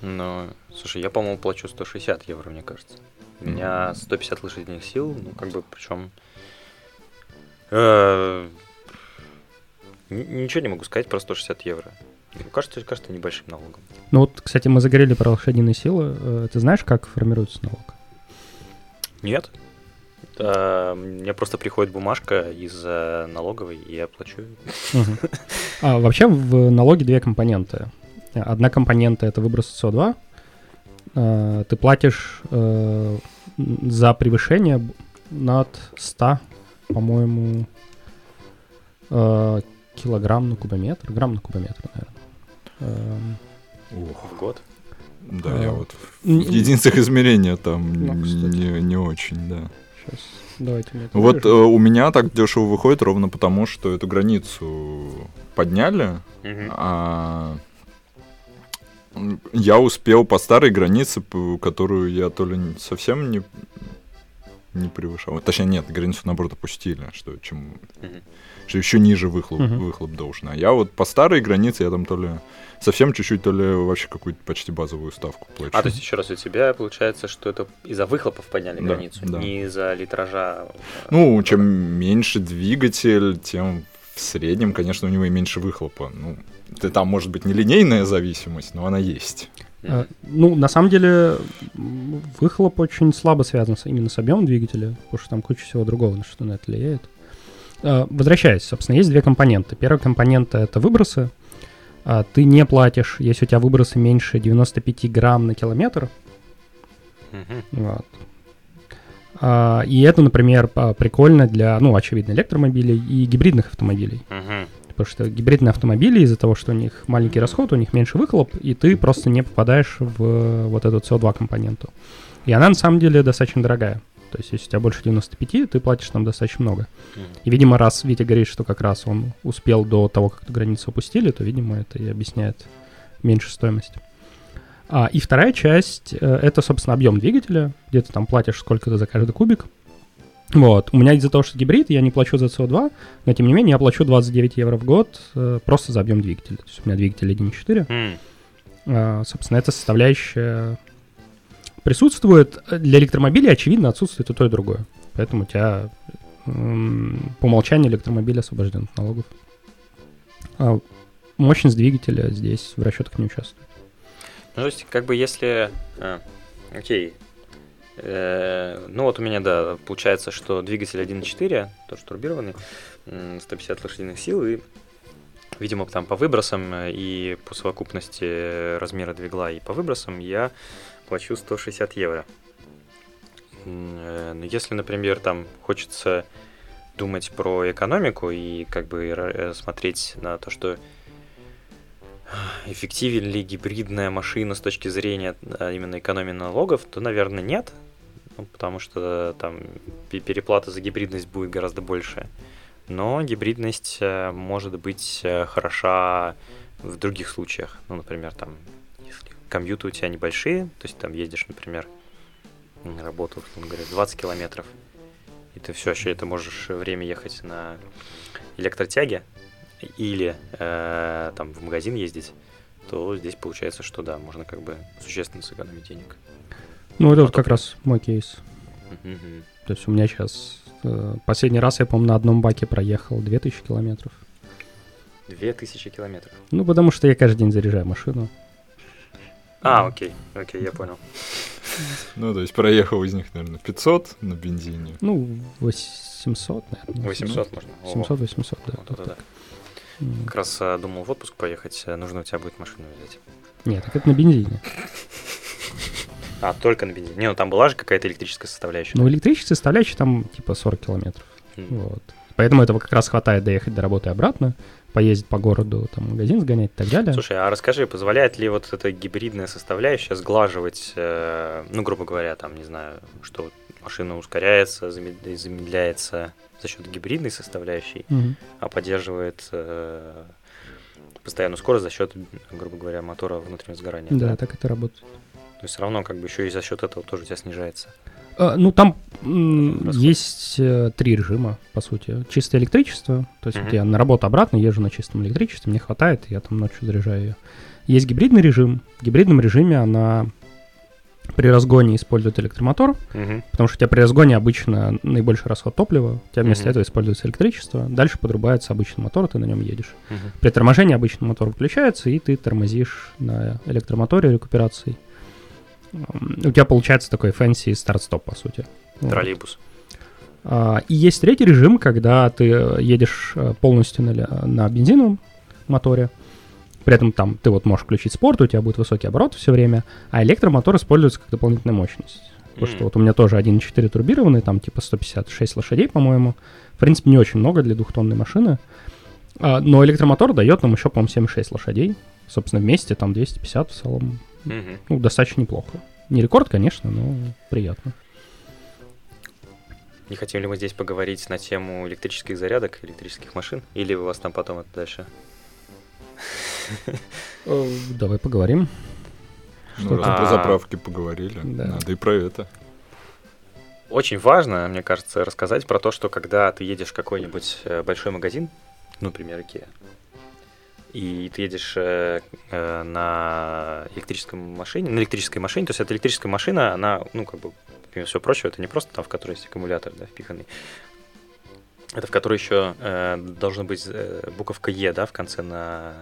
Ну, слушай, я, по-моему, плачу сто шестьдесят евро, мне кажется. У меня mm. сто пятьдесят лошадиных сил, ну, как бы, причем... Э, ничего не могу сказать про сто шестьдесят евро. Кажется, кажется небольшим налогом. Ну, вот, кстати, мы заговорили про лошадиные силы. Ты знаешь, как формируется налог? Нет. Uh, мне просто приходит бумажка из uh, налоговой, и я плачу. Uh-huh. А, вообще в налоге две компоненты. Одна компонента — это выброс эс о два. Uh, ты платишь uh, за превышение над ста, по-моему, uh, килограмм на кубометр. Грамм на кубометр, наверное. Uh, Ох, в год. Да, uh, я вот в не, единицах измерения там ну, не, не очень, да. Сейчас. Давайте мне это вот э, у меня так дешево выходит ровно потому, что эту границу подняли, mm-hmm. а я успел по старой границе, которую я то ли совсем не, не превышал. Точнее, нет, границу наоборот опустили, что, чем, mm-hmm. что еще ниже выхлоп, mm-hmm. выхлоп должен. А я вот по старой границе я там то ли совсем чуть-чуть, то ли вообще какую-то почти базовую ставку плачу. А то есть еще раз, у тебя получается, что это из-за выхлопов подняли да, границу, да. не из-за литража? Ну, чем меньше двигатель, тем в среднем, конечно, у него и меньше выхлопа. Ну, это, там может быть нелинейная зависимость, но она есть. Mm-hmm. Ну, на самом деле, выхлоп очень слабо связан именно с объемом двигателя, потому что там куча всего другого, на что на это влияет. Возвращаясь, собственно, есть две компоненты. Первая компонента — это выбросы. Ты не платишь, если у тебя выбросы меньше девяносто пять грамм на километр. Mm-hmm. Вот. А, и это, например, прикольно для, ну, очевидно, электромобилей и гибридных автомобилей. Mm-hmm. Потому что гибридные автомобили из-за того, что у них маленький расход, у них меньше выхлоп, и ты просто не попадаешь в вот эту эс о два компоненту. И она, на самом деле, достаточно дорогая. То есть, если у тебя больше девяносто пять, ты платишь там достаточно много. Mm-hmm. И, видимо, раз Витя говорит, что как раз он успел до того, как эту границу опустили, то, видимо, это и объясняет меньшую стоимость. А, и вторая часть — это, собственно, объем двигателя, где ты там платишь сколько-то за каждый кубик. Вот. У меня из-за того, что гибрид, я не плачу за си о два, но, тем не менее, я плачу двадцать девять евро в год э, просто за объем двигателя. То есть у меня двигатель один и четыре. Mm. Э, собственно, эта составляющая присутствует. Для электромобилей, очевидно, отсутствует и то, и другое. Поэтому у тебя э, по умолчанию электромобиль освобожден от налогов. А мощность двигателя здесь в расчетах не участвует. Ну, то есть, как бы, если... А, окей. Ну вот у меня, да, получается, что двигатель один и четыре, тоже турбированный, сто пятьдесят лошадиных сил, и, видимо, там по выбросам и по совокупности размера двигла и по выбросам я плачу сто шестьдесят евро. Но если, например, там хочется думать про экономику и как бы смотреть на то, что эффективен ли гибридная машина с точки зрения именно экономии налогов, то, наверное, нет. Ну, потому что там переплата за гибридность будет гораздо больше. Но гибридность может быть хороша в других случаях. Ну, например, там, если комьюты у тебя небольшие, то есть там ездишь, например, на работу, условно говоря, двадцать километров, и ты все еще это можешь время ехать на электротяге или э, там в магазин ездить, то здесь получается, что да, можно как бы существенно сэкономить денег. Ну, это вот как раз мой кейс. Mm-hmm. То есть у меня сейчас... Э, последний раз я, по-моему, на одном баке проехал две тысячи километров. две тысячи километров? Ну, потому что я каждый день заряжаю машину. А, окей, окей, я понял. Ну, то есть проехал из них, наверное, пятьсот на бензине. Ну, восемьсот, наверное. восемьсот можно. семьсот восемьсот, да. Да-да-да. Как раз думал в отпуск поехать, нужно у тебя будет машину взять. Нет, так это на бензине. А, только на бензине. Не, ну там была же какая-то электрическая составляющая. Ну, электрическая составляющая там типа сорок километров. Mm. Вот. Поэтому этого как раз хватает доехать до работы и обратно, поездить по городу, там магазин сгонять и так далее. Слушай, а расскажи, позволяет ли вот эта гибридная составляющая сглаживать, э, ну, грубо говоря, там, не знаю, что машина ускоряется, замедляется за счет гибридной составляющей, mm-hmm. а поддерживает э, постоянную скорость за счет, грубо говоря, мотора внутреннего сгорания. Да, да, так это работает. То есть все равно как бы еще и за счет этого тоже у тебя снижается. А, ну, там м- есть э, три режима, по сути. Чистое электричество, то есть mm-hmm. вот я на работу обратно езжу на чистом электричестве, мне хватает, я там ночью заряжаю ее. Есть гибридный режим. В гибридном режиме она... При разгоне используют электромотор, uh-huh. потому что у тебя при разгоне обычно наибольший расход топлива, у тебя вместо uh-huh. этого используется электричество, дальше подрубается обычный мотор, ты на нем едешь. Uh-huh. При торможении обычный мотор выключается, и ты тормозишь на электромоторе рекуперацией. У тебя получается такой фэнси старт-стоп, по сути. Троллейбус. Вот. И есть третий режим, когда ты едешь полностью на, на бензиновом моторе. При этом там ты вот можешь включить спорт, у тебя будет высокий оборот все время, а электромотор используется как дополнительная мощность. Потому mm. что вот у меня тоже один и четыре турбированный, там типа сто пятьдесят шесть лошадей, по-моему. В принципе, не очень много для двухтонной машины. А, но электромотор дает нам еще, по-моему, семьдесят шесть лошадей. Собственно, вместе там двести пятьдесят в целом. Mm-hmm. Ну, достаточно неплохо. Не рекорд, конечно, но приятно. Не хотим ли мы здесь поговорить на тему электрических зарядок, электрических машин? Или у вас там потом это дальше... Давай поговорим. Ну, раз про заправки поговорили, да. Надо и про это. Очень важно, мне кажется, рассказать про то, что когда ты едешь в какой-нибудь большой магазин, например, IKEA, и ты едешь на электрическом машине, на электрической машине, то есть эта электрическая машина, она, ну, как бы, помимо всего прочего, это не просто там, в которой есть аккумулятор, да, впиханный. Это в которой еще э, должна быть э, буковка «Е», да, в конце на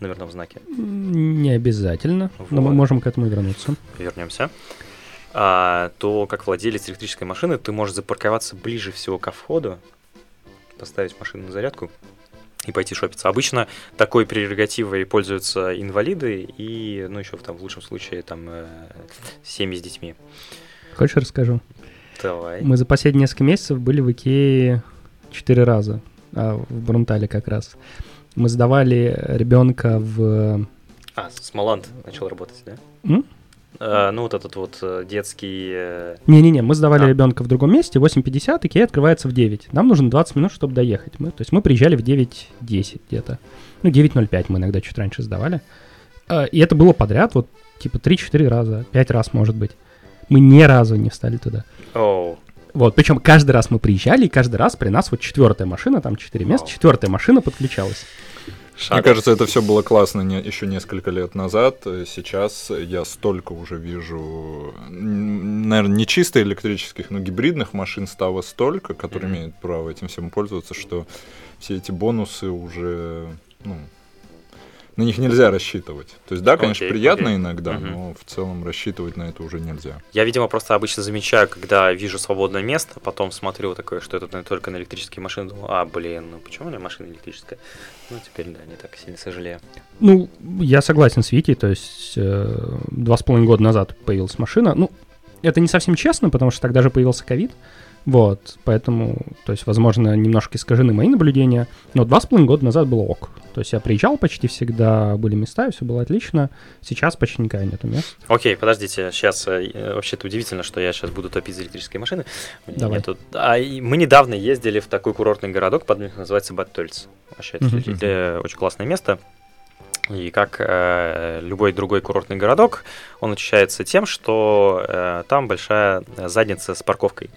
номерном знаке? Не обязательно, вот. Но мы можем к этому вернуться. Вернемся. А, то, как владелец электрической машины, ты можешь запарковаться ближе всего ко входу, поставить машину на зарядку и пойти шопиться. Обычно такой прерогативой пользуются инвалиды и, ну, еще там, в лучшем случае, там, э, семьи с детьми. Хочешь, расскажу? Давай. Мы за последние несколько месяцев были в Икее четыре раза, а в Брунтале как раз. Мы сдавали ребенка в... А, Småland начал работать, да? М? А, ну, вот этот вот детский... Не-не-не, мы сдавали а. ребенка в другом месте, восемь пятьдесят, Икея открывается в девять. Нам нужно двадцать минут, чтобы доехать. Мы, то есть мы приезжали в девять десять где-то. Ну, девять ноль пять мы иногда чуть раньше сдавали. И это было подряд, вот, типа, три-четыре раза, пять раз, может быть. Мы ни разу не встали туда. Oh. Вот, причем каждый раз мы приезжали, и каждый раз при нас вот четвертая машина, там четыре места, oh. четвертая машина подключалась. Шаг. Мне кажется, это все было классно не, еще несколько лет назад. Сейчас я столько уже вижу, наверное, не чисто электрических, но гибридных машин стало столько, которые mm-hmm. имеют право этим всем пользоваться, что все эти бонусы уже... Ну, на них нельзя рассчитывать. То есть, да, конечно, okay, приятно okay. иногда, uh-huh. но в целом рассчитывать на это уже нельзя. Я, видимо, просто обычно замечаю, когда вижу свободное место, потом смотрю такое, что это только на электрические машины, думаю, а, блин, ну почему у меня машина электрическая? Ну, теперь, да, не так сильно сожалею. Ну, я согласен с Витей, то есть э, два с половиной года назад появилась машина. Ну, это не совсем честно, потому что тогда же появился ковид. Вот, поэтому, то есть, возможно, немножко искажены мои наблюдения, но два с половиной года назад было ок. То есть я приезжал почти всегда, были места, и все было отлично. Сейчас почти никогда нету мест. Окей, подождите, сейчас вообще-то удивительно, что я сейчас буду топить за электрические машины. Давай. Нету... А, мы недавно ездили в такой курортный городок, под них называется Bad Tölz. Вообще, это mm-hmm. очень классное место. И как э, любой другой курортный городок, он отличается тем, что э, там большая задница с парковкой.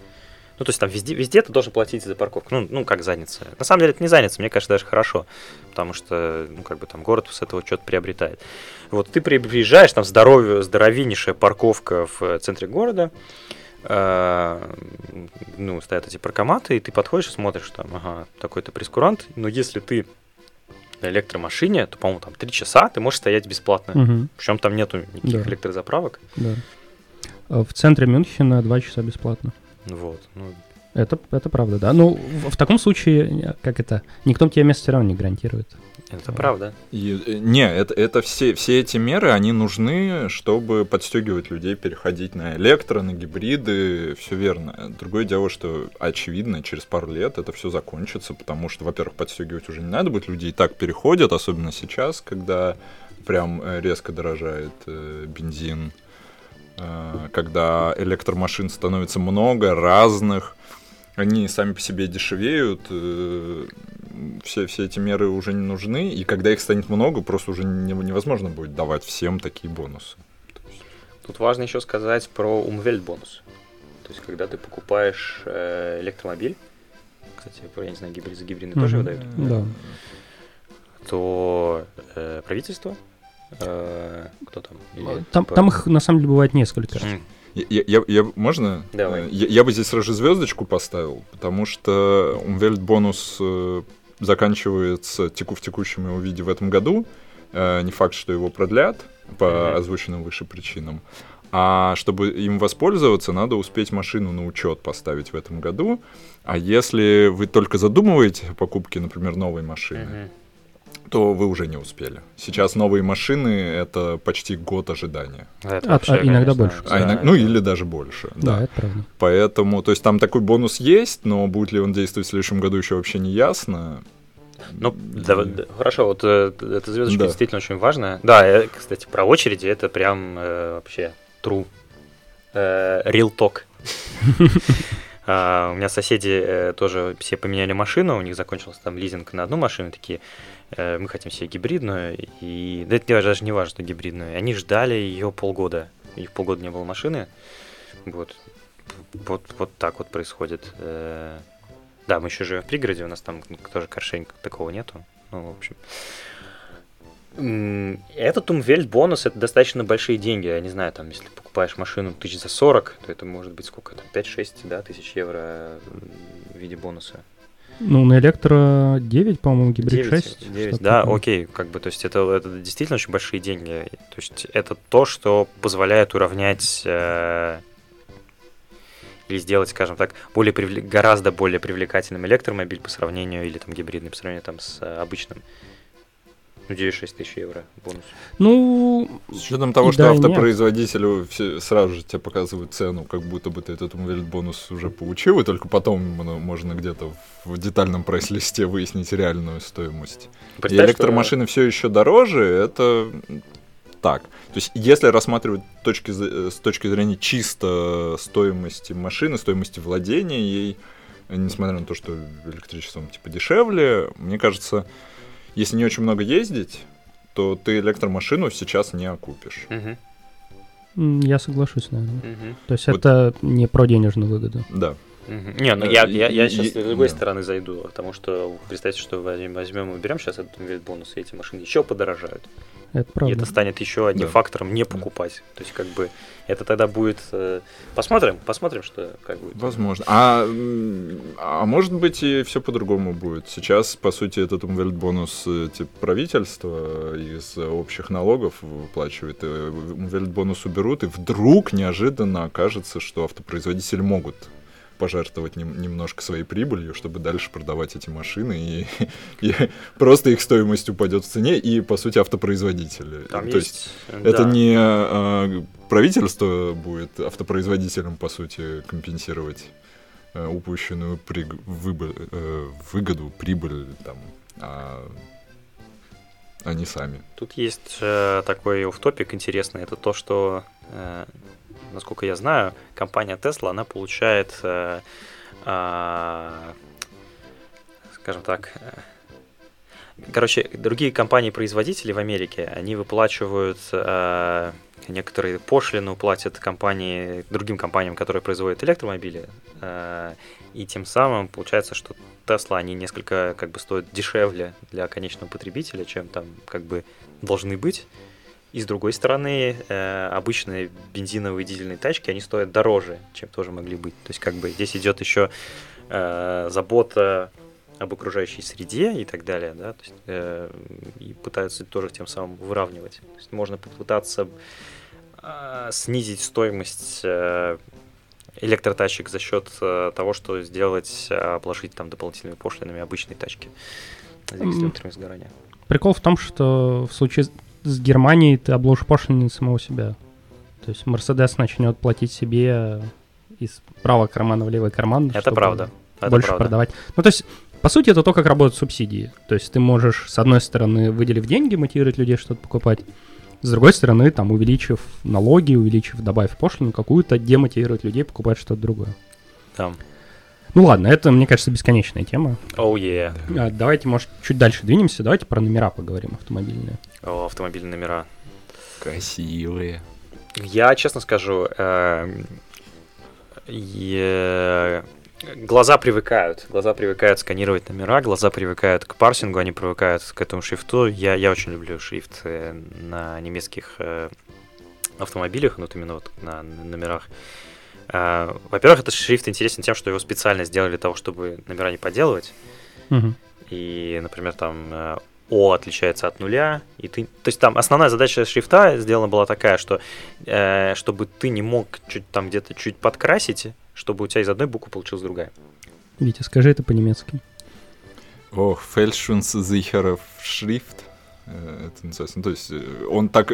Ну, то есть там везде, везде ты должен платить за парковку. Ну, ну, как задница. На самом деле это не задница, мне кажется, даже хорошо. Потому что, ну, как бы там город с этого что-то приобретает. Вот ты приезжаешь, там здоров... здоровеннейшая парковка в центре города. Ну, стоят эти паркоматы, и ты подходишь и смотришь, там, ага, такой-то прейскурант. Но если ты на электромашине, то, по-моему, там три часа ты можешь стоять бесплатно. Угу. Причем там нету никаких да. электрозаправок. Да. В центре Мюнхена два часа бесплатно. Вот, ну... это, это правда, да. Ну, в, в таком случае, как это, никто тебе место все равно не гарантирует. Это вот. Правда. И, не, это, это все, все эти меры, они нужны, чтобы подстегивать людей переходить на электро, на гибриды, все верно. Другое дело, что, очевидно, через пару лет это все закончится, потому что, во-первых, подстегивать уже не надо будет, люди и так переходят, особенно сейчас, когда прям резко дорожает э, бензин. Когда электромашин становится много, разных, они сами по себе дешевеют, все, все эти меры уже не нужны, и когда их станет много, просто уже невозможно будет давать всем такие бонусы. Тут важно еще сказать про Umweltbonus. То есть, когда ты покупаешь электромобиль, кстати, я не знаю, гибрид, за гибриды mm-hmm. тоже выдают, да. то э, правительство... Кто там? Или, там, типа... там их на самом деле бывает несколько. Я, я, я, можно? Давай. Я, я бы здесь сразу звездочку поставил, потому что Umweltbonus заканчивается теку в текущем его виде в этом году. Не факт, что его продлят по mm-hmm. озвученным выше причинам. А чтобы им воспользоваться, надо успеть машину на учет поставить в этом году. А если вы только задумываете о покупке, например, новой машины, mm-hmm. то вы уже не успели. Сейчас новые машины — это почти год ожидания. Это вообще, а, иногда конечно, больше. А, да, иногда, ну или даже больше. Да, да, это правда. Поэтому, то есть там такой бонус есть, но будет ли он действовать в следующем году, еще вообще не ясно. Ну, и... да, да, хорошо, вот эта звездочка да. действительно очень важная. Да, кстати, про очереди это прям э, вообще true. Э, real talk. Uh, у меня соседи uh, тоже все поменяли машину, у них закончился там лизинг на одну машину, такие, uh, мы хотим себе гибридную, и да это не, даже не важно, что гибридную, они ждали ее полгода, у них полгода не было машины, вот, вот, вот так вот происходит. Uh, да, мы еще живем в пригороде, у нас там тоже каршеринга такого нету, ну, в общем... Этот Umweltbonus — это достаточно большие деньги. Я не знаю, там, если покупаешь машину тысяч за сорок, то это может быть сколько? Там, пять-шесть да, тысяч евро в виде бонуса. Ну, на электро девять, по-моему, гибрид шесть. девять, да, такое. Окей. Как бы, то есть это, это действительно очень большие деньги. То есть это то, что позволяет уравнять э, или сделать, скажем так, более привл... гораздо более привлекательным электромобиль по сравнению, или там гибридный по сравнению там, с обычным. Ну, девять-шесть тысяч евро бонус. Ну, с учетом того, что да, автопроизводителю все, сразу же тебе показывают цену, как будто бы ты этот Umweltbonus уже получил, и только потом можно где-то в детальном прайс-листе выяснить реальную стоимость. И электромашины что... все еще дороже, это так. То есть, если рассматривать точки, с точки зрения чисто стоимости машины, стоимости владения ей, несмотря на то, что электричеством типа дешевле, мне кажется... Если не очень много ездить, то ты электромашину сейчас не окупишь. Угу. Я соглашусь, наверное. Угу. То есть вот. Это не про денежную выгоду. Да. Угу. Не, ну я, я, я сейчас и, с другой да. стороны зайду, потому что представьте, что возьмем и уберем сейчас этот Umweltbonus, и эти машины еще подорожают. Это правда. И это станет еще одним да. фактором не покупать. То есть, как бы, это тогда будет... Посмотрим, посмотрим, что как будет. Возможно. А, а может быть, и все по-другому будет. Сейчас, по сути, этот Umweltbonus типа правительство из общих налогов выплачивает. Umweltbonus уберут, и вдруг неожиданно окажется, что автопроизводители могут пожертвовать нем, немножко своей прибылью, чтобы дальше продавать эти машины, и, и просто их стоимость упадет в цене, и, по сути, автопроизводители. Там То есть, есть да. это не а, правительство будет автопроизводителям, по сути, компенсировать а, упущенную при, выбор, а, выгоду, прибыль, там, а, они сами. Тут есть а, такой офф-топик интересный, это то, что... А, насколько я знаю, компания Tesla, она получает, э, э, скажем так, э, короче, другие компании-производители в Америке, они выплачивают э, некоторые пошлину, платят компании, другим компаниям, которые производят электромобили, э, и тем самым получается, что Tesla, они несколько, как бы, стоят дешевле для конечного потребителя, чем там, как бы, должны быть. И с другой стороны, э, обычные бензиновые и дизельные тачки, они стоят дороже, чем тоже могли быть. То есть, как бы, здесь идет еще э, забота об окружающей среде и так далее, да, то есть, э, и пытаются тоже тем самым выравнивать. То есть можно попытаться э, снизить стоимость э, электротачек за счет э, того, что сделать, обложить там дополнительными пошлинами обычные тачки с регистраторами сгорания. Прикол в том, что в случае с Германией ты обложишь пошлины самого себя. То есть Мерседес начнет платить себе из правого кармана в левый карман, это чтобы правда. Это больше правда. Продавать. Ну, то есть, по сути, это то, как работают субсидии. То есть ты можешь, с одной стороны, выделив деньги, мотивировать людей что-то покупать, с другой стороны, там, увеличив налоги, увеличив, добавив пошлину какую-то, демотивировать людей покупать что-то другое. Там. Ну ладно, это, мне кажется, бесконечная тема. Оу, oh, yeah. А, давайте, может, чуть дальше двинемся. Давайте про номера поговорим автомобильные. О, автомобильные номера. Красивые. Я, честно скажу, э- э- глаза привыкают. Глаза привыкают сканировать номера, глаза привыкают к парсингу, они привыкают к этому шрифту. Я, я очень люблю шрифт э- на немецких э- автомобилях, ну, вот именно вот на, на номерах. Uh, во-первых, этот шрифт интересен тем, что его специально сделали для того, чтобы номера не подделывать. Uh-huh. И, например, там О отличается от нуля. И ты... То есть там основная задача шрифта сделана была такая, что э, чтобы ты не мог чуть, там где-то чуть подкрасить, чтобы у тебя из одной буквы получилась другая. Витя, скажи это по-немецки. О, фälschungssicherer Schrift. Это называется. Ну, то есть он так,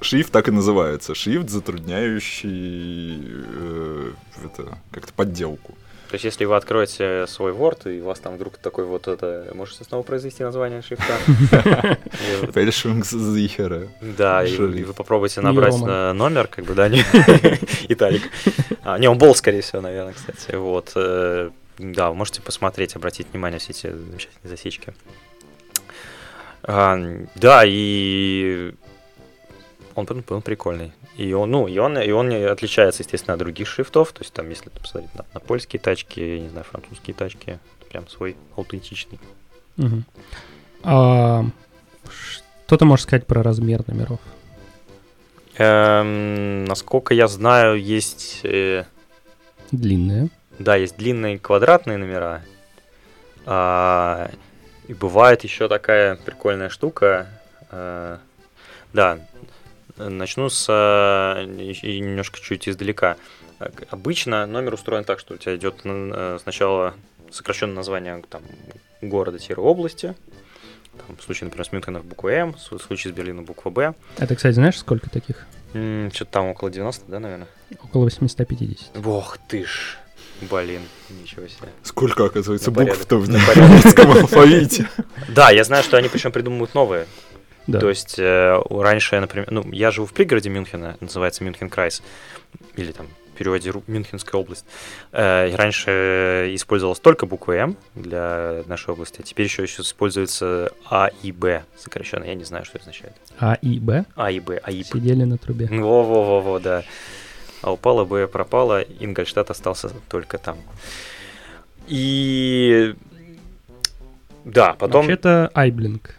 шрифт так и называется. Шрифт, затрудняющий э, это, как-то подделку. То есть, если вы откроете свой Word, и у вас там вдруг такой вот это... Можете снова произнести название шрифта? Фälschungssicherer. Да, и вы попробуйте набрать номер, как бы, да, италик. Не, он был, скорее всего, наверное, кстати. Вот. Да, вы можете посмотреть, обратить внимание все эти замечательные засечки. А, да, и он, он прикольный. И он, ну, и он, и он отличается, естественно, от других шрифтов. То есть, там, если посмотреть на, на польские тачки, я не знаю, французские тачки, прям свой аутентичный. Угу. А, что ты можешь сказать про размер номеров? Эм, насколько я знаю, есть э... длинные. Да, есть длинные квадратные номера. А... И бывает еще такая прикольная штука. Да, начну с немножко чуть издалека. Обычно номер устроен так, что у тебя идет сначала сокращенное название там, города-области. Там, в случае, например, с Мюнхена буква М, в случае с Берлина буква Б. Это, кстати, знаешь, сколько таких? М-м, что-то там около девяносто, да, наверное? Около восемьсот пятьдесят. Ох ты ж! Блин, ничего себе. Сколько, оказывается, букв-то в немецком алфавите. Да, я знаю, что они причем придумывают новые. То есть раньше, например, ну, я живу в пригороде Мюнхена, называется Мюнхен-Крайс, или там переводе Мюнхенская область. Раньше использовалась только буква М для нашей области, а теперь еще, еще используется А и Б сокращенно. Я не знаю, что это означает. А и Б? А и Б. АИБ. Сидели на трубе. Во-во-во-во, да. А упала Б, пропала, Ингольштадт остался только там. И... Да, потом... Вообще-то Айблинг.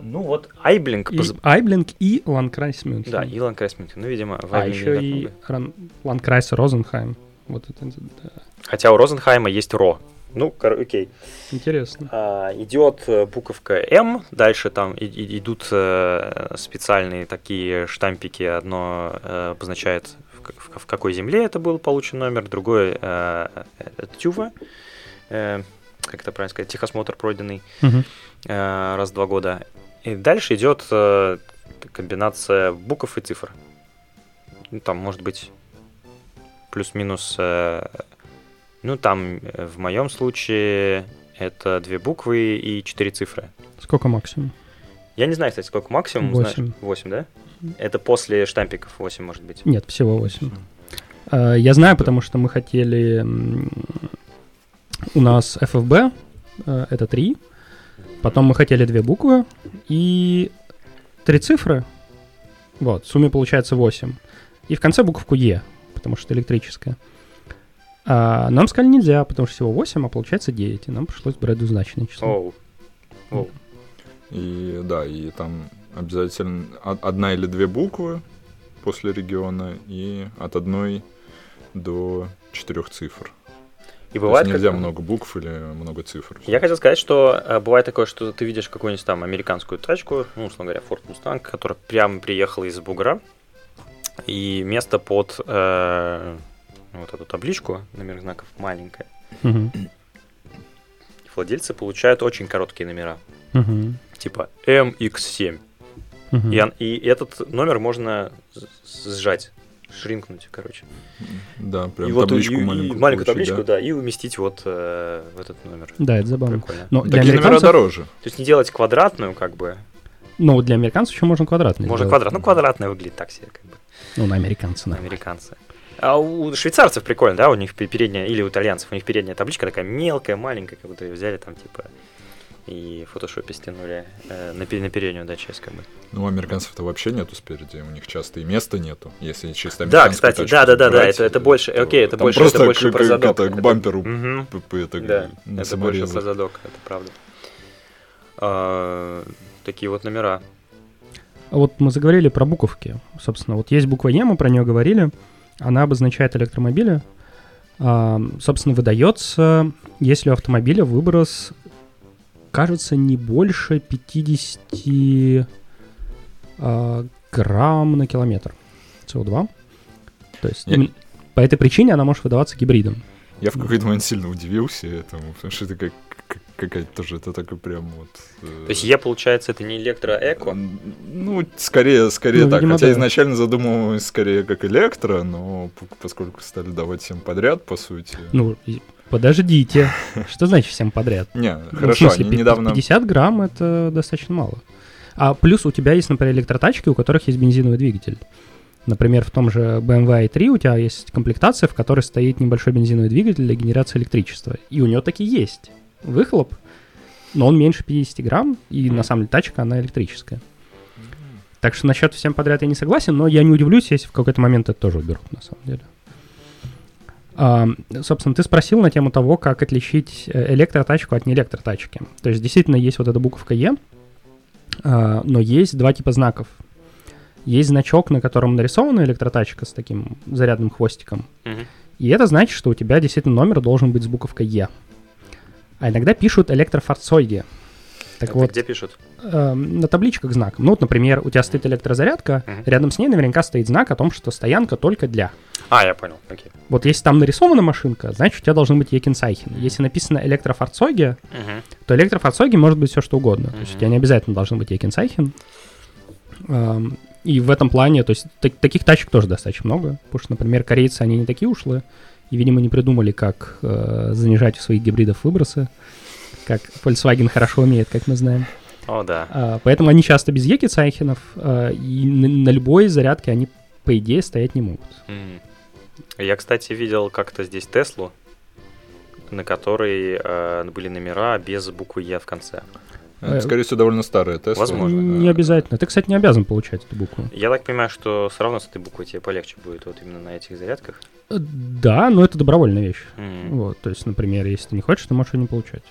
Ну вот, Айблинг... И, поз... Айблинг и Ланкрайс Мюнхен. Да, и Ланкрайс Мюнхен. Ну, видимо, в Айблинге... А еще и Ран... Ланкрайс Розенхайм. Вот это, да. Хотя у Розенхайма есть Ро. Ну, кор... окей. Интересно. А, идет буковка М, дальше там и, и, идут э, специальные такие штампики. Одно э, обозначает, в, в какой земле это был получен номер, другое э, Тюва. Э, как это правильно сказать? Техосмотр пройденный uh-huh. э, раз в два года. И дальше идет э, комбинация букв и цифр. Ну, там, может быть, плюс-минус... Э, ну, там, э, в моем случае, это две буквы и четыре цифры. Сколько максимум? Я не знаю, кстати, сколько максимум. восемь. восемь, да? Mm-hmm. Это после штампиков восемь, может быть? Нет, всего восемь. Mm-hmm. Э, я знаю, потому что мы хотели... У нас эф эф бэ, э, это три. Потом мы хотели две буквы и три цифры. Вот, в сумме получается восемь. И в конце буковку Е, потому что электрическая. А нам сказали нельзя, потому что всего восемь, а получается девять. И нам пришлось брать двузначное число. Oh. Oh. И да, и там обязательно одна или две буквы после региона и от одной до четырех цифр. И бывает, нельзя как... много букв или много цифр. Я хотел сказать, что э, бывает такое, что ты видишь какую-нибудь там американскую тачку, ну, условно говоря, Ford Mustang, которая прямо приехала из бугра, и место под э, вот эту табличку номерных знаков маленькое. Угу. Владельцы получают очень короткие номера, угу. типа эм икс семь. Угу. И, и этот номер можно сжать. Шринкнуть, короче. Да, прям и табличку вот, и, маленькую. И маленькую получить, табличку, да. да, и уместить вот э, в этот номер. Да, это забавно. Прикольно. Но для такие номера дороже. То есть не делать квадратную, как бы. Ну, для американцев еще можно квадратную. Можно квадратную. Ну, квадратная выглядит так себе, как бы. Ну, на американцы, на американцы. А у швейцарцев прикольно, да, у них передняя, или у итальянцев, у них передняя табличка такая мелкая, маленькая, как будто ее взяли там, типа, и в фотошопе стянули э, на, на переднюю, да, часть, как бы. Ну, у американцев-то вообще нету спереди, у них часто и места нету, если чисто американскую тачку. Да, кстати, да-да-да, это, это больше, то, окей, это больше, это больше к, про задок. Просто к бамперу, это, угу. это, да, это больше про задок, это правда. А, такие вот номера. Вот мы заговорили про буковки, собственно, вот есть буква Е, мы про нее говорили, она обозначает электромобили, а, собственно, выдается, если у автомобиля выброс... Кажется, не больше пятьдесят э, грамм на километр си о два. То есть я... по этой причине она может выдаваться гибридом. Я в какой-то момент сильно удивился этому, потому что это как, как, какая-то тоже, это такой прям вот... Э... То есть я, получается, это не электро-эко? Ну, скорее, скорее ну, так. Хотя да. изначально задумывалось скорее как электро, но поскольку стали давать всем подряд, по сути... Ну, подождите. Что значит всем подряд? Не, ну, хорошо, в смысле, они недавно... пятьдесят грамм — это достаточно мало. А плюс у тебя есть, например, электротачки, у которых есть бензиновый двигатель. Например, в том же бэ эм вэ и три у тебя есть комплектация, в которой стоит небольшой бензиновый двигатель для генерации электричества. И у него таки есть выхлоп, но он меньше пятьдесят грамм, и на самом деле тачка, она электрическая. Так что насчет всем подряд я не согласен, но я не удивлюсь, если в какой-то момент это тоже уберут, на самом деле. Uh, собственно, ты спросил на тему того, как отличить электротачку от неэлектротачки. То есть, действительно, есть вот эта буковка Е, uh, но есть два типа знаков. Есть значок, на котором нарисована электротачка с таким зарядным хвостиком. Uh-huh. И это значит, что у тебя действительно номер должен быть с буковкой Е. А иногда пишут электрофорцойги. Так это вот, где пишут? Uh, на табличках знак. Ну вот, например, у тебя стоит электрозарядка, uh-huh. рядом с ней наверняка стоит знак о том, что стоянка только для... А, я понял, окей. Вот если там нарисована машинка, значит, у тебя должен быть Wechselzeichen. Если написано электрофорцойги, uh-huh. то электрофорцойги может быть все что угодно. Uh-huh. То есть у тебя не обязательно должен быть Wechselzeichen. Uh, и в этом плане, то есть так, таких тачек тоже достаточно много. Потому что, например, корейцы, они не такие ушлые. И, видимо, не придумали, как uh, занижать у своих гибридов выбросы. Как Volkswagen хорошо умеет, как мы знаем. О, да. Uh, поэтому они часто без Wechselzeichen'ов. Uh, и на, на любой зарядке они по идее, стоять не могут. Mm. Я, кстати, видел как-то здесь Теслу, на которой э, были номера без буквы «Е» в конце. Это, скорее всего, довольно старая Tesla. Возможно. Не обязательно. Ты, кстати, не обязан получать эту букву. Я так понимаю, что все равно с этой буквой тебе полегче будет вот именно на этих зарядках? Да, но это добровольная вещь. Mm-hmm. Вот, то есть, например, если ты не хочешь, ты можешь ее не получать.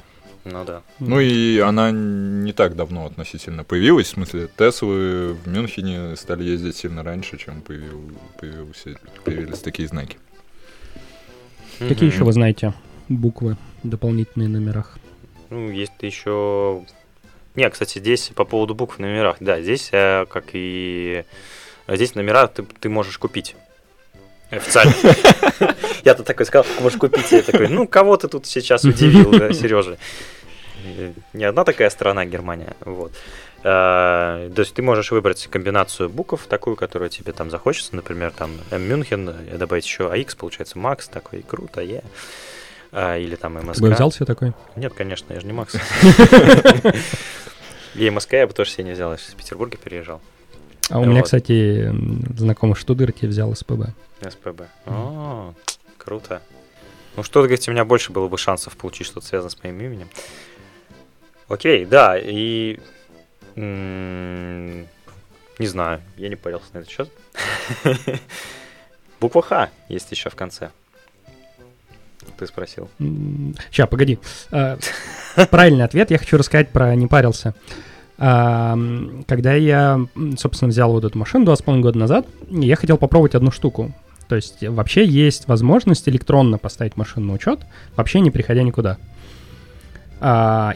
Ну да. Ну и она не так давно относительно появилась. В смысле, Теслы в Мюнхене стали ездить сильно раньше, чем появил, появился, появились такие знаки. Mm-hmm. Какие еще вы знаете буквы дополнительные в номерах? Ну, есть еще... Не, кстати, здесь по поводу букв в номерах, да, здесь, как и... Здесь номера ты, ты можешь купить. Официально. Я-то такой сказал, можешь купить. Я такой, ну, кого ты тут сейчас удивил, да, Сережа? Не одна такая страна, Германия, вот. То есть ты можешь выбрать комбинацию букв, такую, которая тебе там захочется, например, там Мюнхен, добавить еще эй икс, получается, Макс, такой, круто, я... А, или там МСК. Ты бы взял себе такой? Нет, конечно, я же не Макс. И МСК я бы тоже себе не взял, я же из Петербурга переезжал. А у меня, кстати, знакомый Штудырки взял СПБ. СПБ. О, круто. Ну что, говорите, у меня больше было бы шансов получить что-то связанное с моим именем. Окей, да, и... Не знаю, я не парился на этот счет. Буква Х есть еще в конце. Ты спросил. Сейчас, погоди. Правильный ответ. Я хочу рассказать про «не парился». Когда я, собственно, взял вот эту машину два с половиной года назад, я хотел попробовать одну штуку. То есть вообще есть возможность электронно поставить машину на учет, вообще не приходя никуда.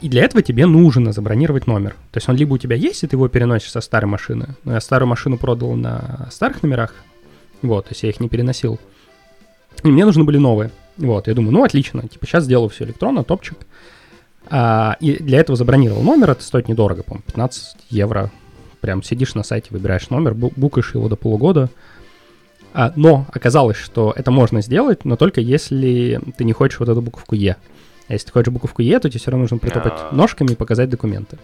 И для этого тебе нужно забронировать номер. То есть он либо у тебя есть, и ты его переносишь со старой машины. Я старую машину продал на старых номерах. Вот, то есть я их не переносил. И мне нужны были новые. Вот, я думаю, ну, отлично, типа, сейчас сделаю все электронно, топчик. А, и для этого забронировал номер, это стоит недорого, по-моему, пятнадцать евро. Прям сидишь на сайте, выбираешь номер, букаешь его до полугода. А, но оказалось, что это можно сделать, но только если ты не хочешь вот эту буковку «Е». А если ты хочешь буковку «Е», то тебе все равно нужно притопать ножками и показать документы.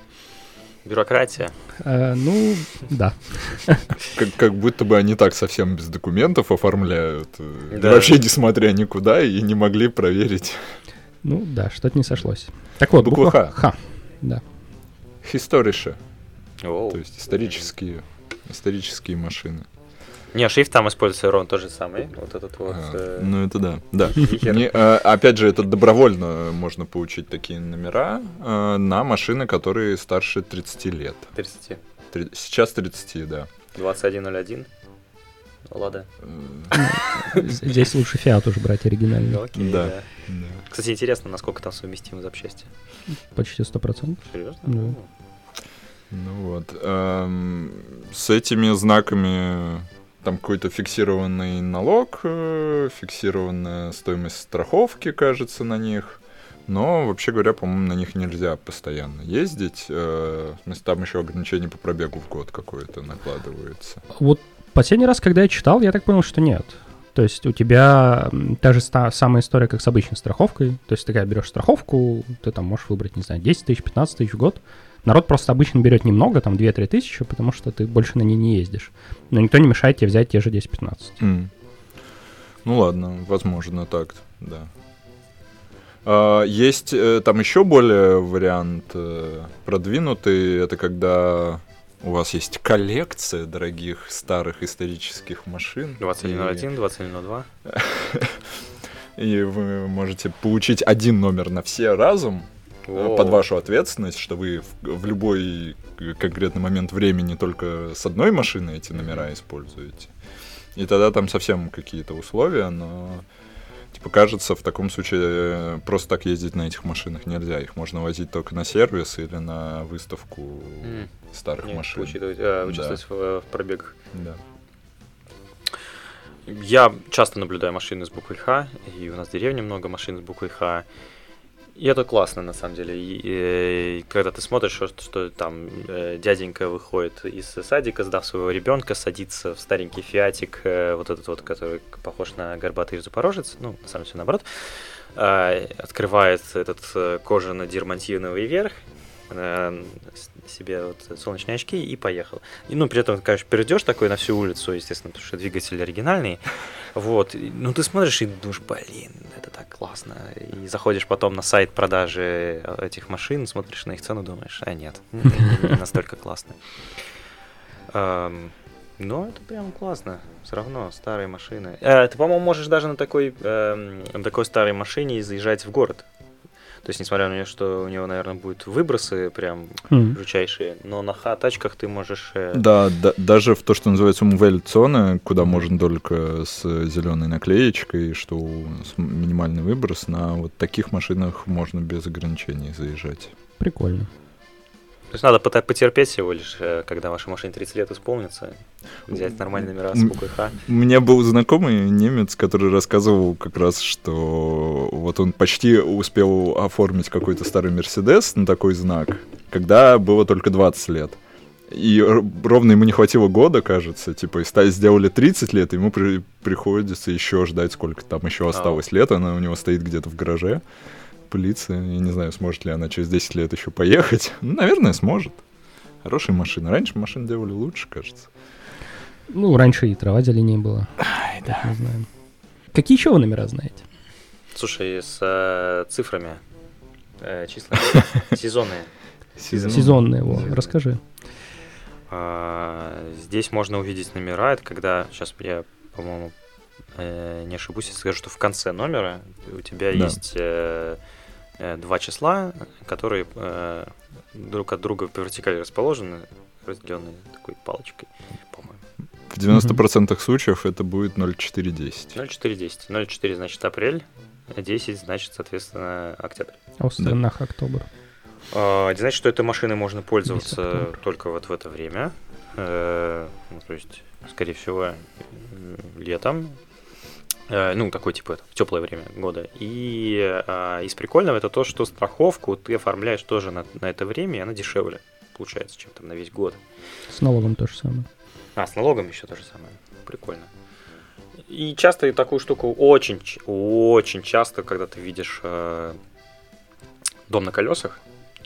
Бюрократия. А, ну, да. Как, как будто бы они так совсем без документов оформляют. Да. Вообще не смотря никуда и не могли проверить. Ну да, что-то не сошлось. Так вот, буква, буква Х. Х. Да. Historische. Оу. То есть исторические, исторические машины. Не, шрифт там используется ровно тот же самый. Вот этот вот. А, э... Ну это да. Да. Не, э, опять же, это добровольно можно получить такие номера э, на машины, которые старше тридцати лет. тридцать. Три... Сейчас тридцать, да. двадцать один ноль один. Лада. Здесь лучше Fiat уже брать оригинальный. Окей, да. Да. Да. Кстати, интересно, насколько там совместимы запчасти. Почти сто процентов. Серьезно? Да. Ну вот. Эм, с этими знаками... Там какой-то фиксированный налог, фиксированная стоимость страховки, кажется, на них. Но, вообще говоря, по-моему, на них нельзя постоянно ездить. Там еще ограничение по пробегу в год какое-то накладывается. Вот последний раз, когда я читал, я так понял, что нет. То есть у тебя та же ста- самая история, как с обычной страховкой. То есть ты когда берешь страховку, ты там можешь выбрать, не знаю, десять тысяч, пятнадцать тысяч в год. Народ просто обычно берет немного, там две-три тысячи, потому что ты больше на ней не ездишь. Но никто не мешает тебе взять те же десять-пятнадцать. Mm. Ну ладно, возможно так, да. А, есть там еще более вариант продвинутый, это когда у вас есть коллекция дорогих старых исторических машин. двадцать один ноль один, и... двадцать один ноль два. И вы можете получить один номер на все разом. О. Под вашу ответственность, что вы в, в любой конкретный момент времени только с одной машины эти номера используете. И тогда там совсем какие-то условия, но типа кажется, в таком случае просто так ездить на этих машинах нельзя. Их можно возить только на сервис или на выставку mm. старых Нет, машин. Участвовать а, да. в, в пробегах. Да. Я часто наблюдаю машины с буквой Х, и у нас в деревне много машин с буквой Х. И это классно, на самом деле, и, и, когда ты смотришь, что, что там э, дяденька выходит из садика, сдав своего ребенка, садится в старенький фиатик, э, вот этот вот, который похож на горбатый запорожец, ну, на самом деле, наоборот, э, открывает этот э, кожано-дермантиновый верх, э, себе вот солнечные очки и поехал. И, ну, при этом, конечно, перейдешь такой на всю улицу, естественно, потому что двигатель оригинальный. Вот. Ну, ты смотришь и думаешь, блин, это так классно. И заходишь потом на сайт продажи этих машин, смотришь на их цену, думаешь, а нет, не настолько классно. Но это прям классно. Все равно старые машины. Э, ты, по-моему, можешь даже на такой, э, на такой старой машине заезжать в город. То есть, несмотря на то, что у него, наверное, будут выбросы прям mm-hmm. жучайшие, но на ха-тачках ты можешь... Э... Да, да, даже в то, что называется Umweltbonus, куда можно только с зеленой наклеечкой, что минимальный выброс, на вот таких машинах можно без ограничений заезжать. Прикольно. То есть надо потерпеть всего лишь, когда вашей машине тридцать лет исполнится, взять нормальные номера с буквой Х. У меня был знакомый немец, который рассказывал как раз, что вот он почти успел оформить какой-то старый Мерседес на такой знак, когда было только двадцать лет. И ровно ему не хватило года, кажется, типа, и сделали тридцать лет, ему при- приходится еще ждать, сколько там еще осталось лет, она у него стоит где-то в гараже. Полиция. Я не знаю, сможет ли она через десять лет еще поехать. Ну, наверное, сможет. Хорошая машина. Раньше машины делали лучше, кажется. Ну, раньше и трава зеленее была. Ай, да. Мы знаем. Какие еще вы номера знаете? Слушай, с э, цифрами, э, числами, сезонные. Сезонные, расскажи. Здесь можно увидеть номера. Это когда, сейчас я, по-моему, не ошибусь, я скажу, что в конце номера у тебя да. есть э, э, два числа, которые э, друг от друга по вертикали расположены, разделенные такой палочкой, по-моему. В девяносто процентов mm-hmm. случаев это будет ноль четыре десять. ноль четыре десять. ноль четыре значит апрель, десять значит, соответственно, октябрь. Остенах да. Октобер. Э, значит, что этой машиной можно пользоваться только вот в это время. Э, ну, то есть, скорее всего, летом. Ну, такое, типа, в теплое время года. И а, из прикольного это то, что страховку ты оформляешь тоже на, на это время, и она дешевле получается, чем там на весь год. С налогом то же самое. А, с налогом еще то же самое. Прикольно. И часто такую штуку очень, очень часто, когда ты видишь э, дом на колесах,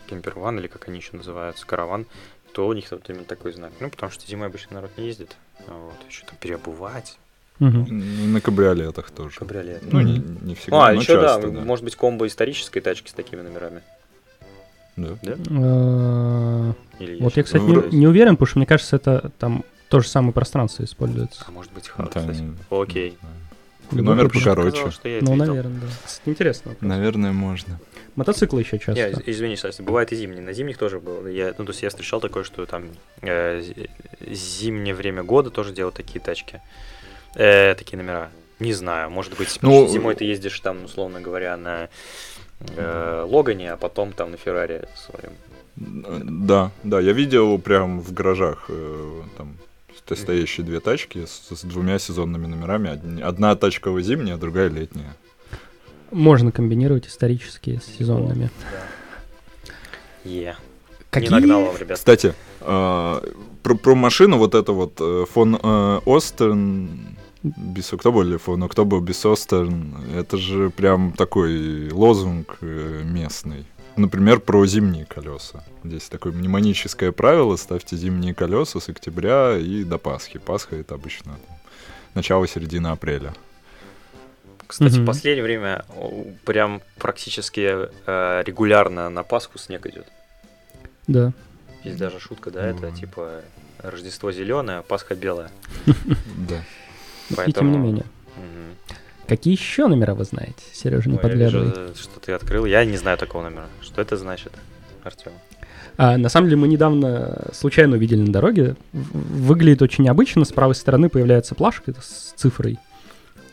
кемперван или как они еще называются, караван, то у них вот именно такой знак. Ну, потому что зимой обычно народ не ездит. Вот, еще там переобувать. Угу. На кабриолетах тоже. Кабриолет. Ну, не, не всегда, а, но еще, часто. А, да, да, может быть, комбо исторической тачки с такими номерами. Да. да? Или вот я, кстати, не, не уверен, потому что, мне кажется, это там то же самое пространство используется. А может быть, хаос. Окей. Ну, номер покороче. Ну, наверное, да. Интересно. Вопрос. Наверное, можно. Мотоциклы еще часто. Я, извини, Саша, бывает и зимние. На зимних тоже было. Я, ну, то есть я встречал такое, что там э, зимнее время года тоже делают такие тачки. Э, такие номера. Не знаю, может быть, ну, зимой ты ездишь там, условно говоря, на э, Логане, а потом там на Феррари своем. Да, да, я видел прям в гаражах э, там стоящие две тачки с, с двумя сезонными номерами. Одна тачка зимняя, другая летняя. Можно комбинировать исторические с сезонными. Yeah. Какие? Не нагнал вам, ребят. Кстати, э, про, про машину вот это вот фон э, Остен без Октоба или фон Октоба без Остен, это же прям такой лозунг э, местный. Например, про зимние колеса. Здесь такое мнемоническое правило: ставьте зимние колеса с октября и до Пасхи. Пасха — это обычно начало-середина апреля. Кстати, mm-hmm. в последнее время прям практически э, регулярно на Пасху снег идет. Да. Есть даже шутка, да, mm-hmm. это типа Рождество зеленое, Пасха белая. Да. И тем не менее. Какие еще номера вы знаете? Сережа, не подглядывай. Что ты открыл? Я не знаю такого номера. Что это значит, Артём? На самом деле мы недавно случайно увидели на дороге. Выглядит очень необычно. С правой стороны появляется плашка с цифрой.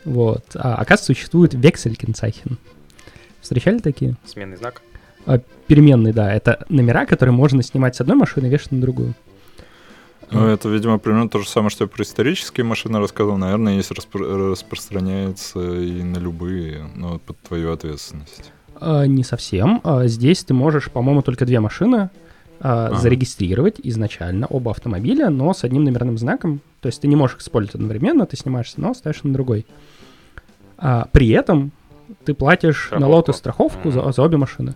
Вот. А оказывается, существует Wechselzeichen. Встречали такие? Сменный знак? Переменный, да. Это номера, которые можно снимать с одной машины и вешать на другую. Ну, это, видимо, примерно то же самое, что я про исторические машины рассказывал. Наверное, есть распро- распространяется и на любые, но под твою ответственность. А, не совсем. А, здесь ты можешь, по-моему, только две машины а, а. зарегистрировать изначально, оба автомобиля, но с одним номерным знаком. То есть ты не можешь их использовать одновременно, ты снимаешь с одного, ставишь на другой. А, при этом ты платишь страховку. На лоту страховку mm-hmm. за, за обе машины.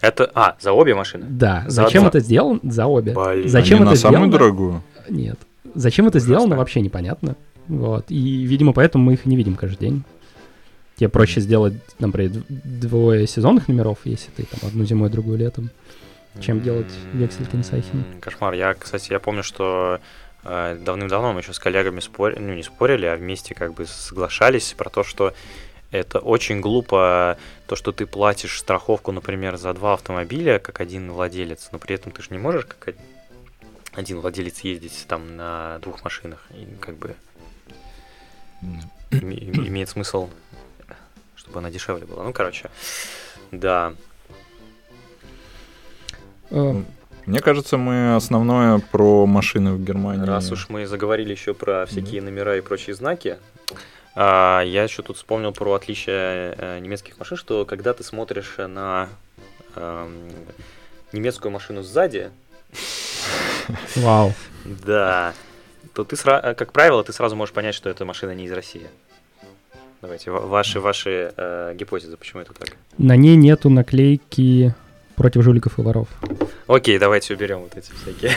Это, а, за обе машины? Да. За Зачем одна? это сделано? За обе. Блин. Зачем Они это на сделано? Самую дорогую? Нет. Зачем это Ужасно. сделано, вообще непонятно. Вот. И, видимо, поэтому мы их не видим каждый день. Тебе проще сделать, например, двое сезонных номеров, если ты там одну зимой, другую летом, чем делать Wechselzeichen. Кошмар. Я, кстати, я помню, что э, давным-давно мы еще с коллегами спорили, ну, не спорили, а вместе как бы соглашались про то, что это очень глупо, то, что ты платишь страховку, например, за два автомобиля, как один владелец, но при этом ты же не можешь как один владелец ездить там на двух машинах. И как бы имеет смысл, чтобы она дешевле была. Ну, короче, да. Мне кажется, мы основное про машины в Германии. Раз уж мы заговорили еще про всякие номера и прочие знаки, я еще тут вспомнил про отличие немецких машин, что когда ты смотришь на немецкую машину сзади, вау. Да, то ты, как правило, ты сразу можешь понять, что эта машина не из России. Давайте, ваши, ваши э, гипотезы, почему это так? На ней нету наклейки против жуликов и воров. Окей, давайте уберем вот эти всякие.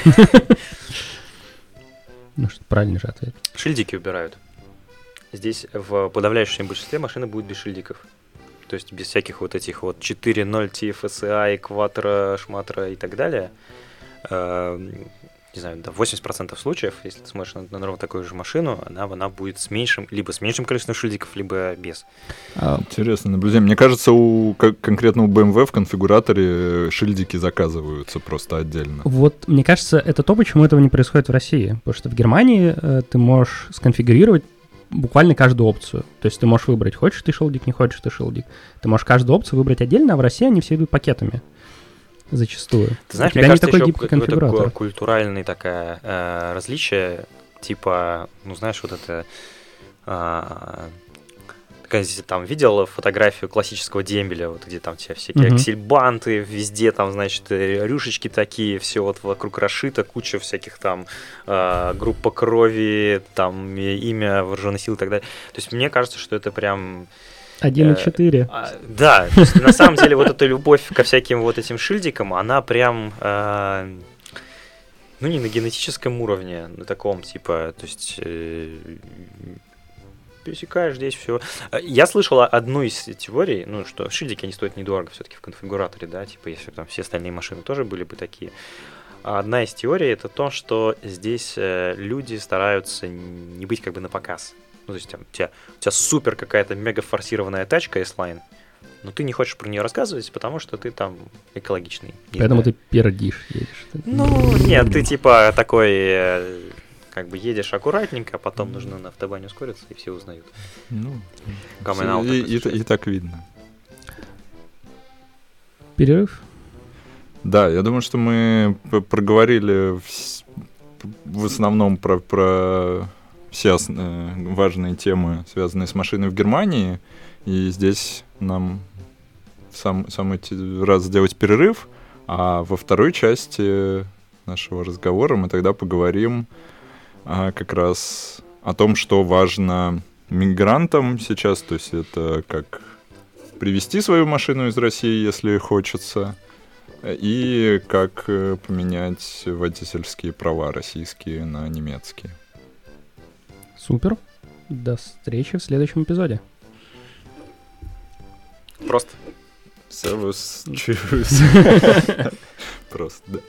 Ну что, правильный же ответ. Шильдики убирают. Здесь в подавляющем большинстве машины будут без шильдиков. То есть без всяких вот этих вот четыре ноль ти эф эс ай, Quattro, Шматро и так далее. Не знаю, да, восемьдесят процентов случаев, если ты смотришь на, на такую же машину, она, она будет с меньшим, либо с меньшим количеством шильдиков, либо без. Интересное наблюдение. Мне кажется, у как, конкретно у бэ эм вэ в конфигураторе шильдики заказываются просто отдельно. Вот, мне кажется, это то, почему этого не происходит в России. Потому что в Германии э, ты можешь сконфигурировать буквально каждую опцию. То есть ты можешь выбрать, хочешь ты шильдик, не хочешь ты шильдик. Ты можешь каждую опцию выбрать отдельно, а в России они все идут пакетами. Зачастую. Ты знаешь, мне кажется, еще какое-то культуральное такое э, различие, типа, ну знаешь, вот это... Э, там видел фотографию классического дембеля, вот где там тебя всякие uh-huh. аксельбанты, везде там, значит, рюшечки такие, все вот вокруг расшито, куча всяких там э, группа крови, там имя вооруженных сил и так далее. То есть мне кажется, что это прям... один и четыре А, да, то есть, на самом деле вот эта любовь ко всяким вот этим шильдикам, она прям, э, ну не на генетическом уровне, на таком типа, то есть э, пересекаешь здесь все. Я слышал одну из теорий, ну что шильдики, они стоят недорого все-таки в конфигураторе, да, типа если там все остальные машины тоже были бы такие. А одна из теорий это то, что здесь э, люди стараются не быть как бы напоказ. Ну, то есть, там, у, тебя, у тебя супер какая-то мега форсированная тачка S-Line, но ты не хочешь про нее рассказывать, потому что ты там экологичный. Поэтому знаю. ты пердишь, едешь. Ну, нет, ты типа такой, как бы едешь аккуратненько, а потом mm-hmm. нужно на автобане ускориться, и все узнают. Ну, mm-hmm. и, и, и, и так видно. Перерыв? Да, я думаю, что мы проговорили в, в основном про... про... все важные темы, связанные с машиной в Германии. И здесь нам сам, самый раз сделать перерыв. А во второй части нашего разговора мы тогда поговорим а, как раз о том, что важно мигрантам сейчас. То есть это как привезти свою машину из России, если хочется, и как поменять водительские права российские на немецкие. Супер. До встречи в следующем эпизоде. Просто. Servus. Cheers. Просто, да.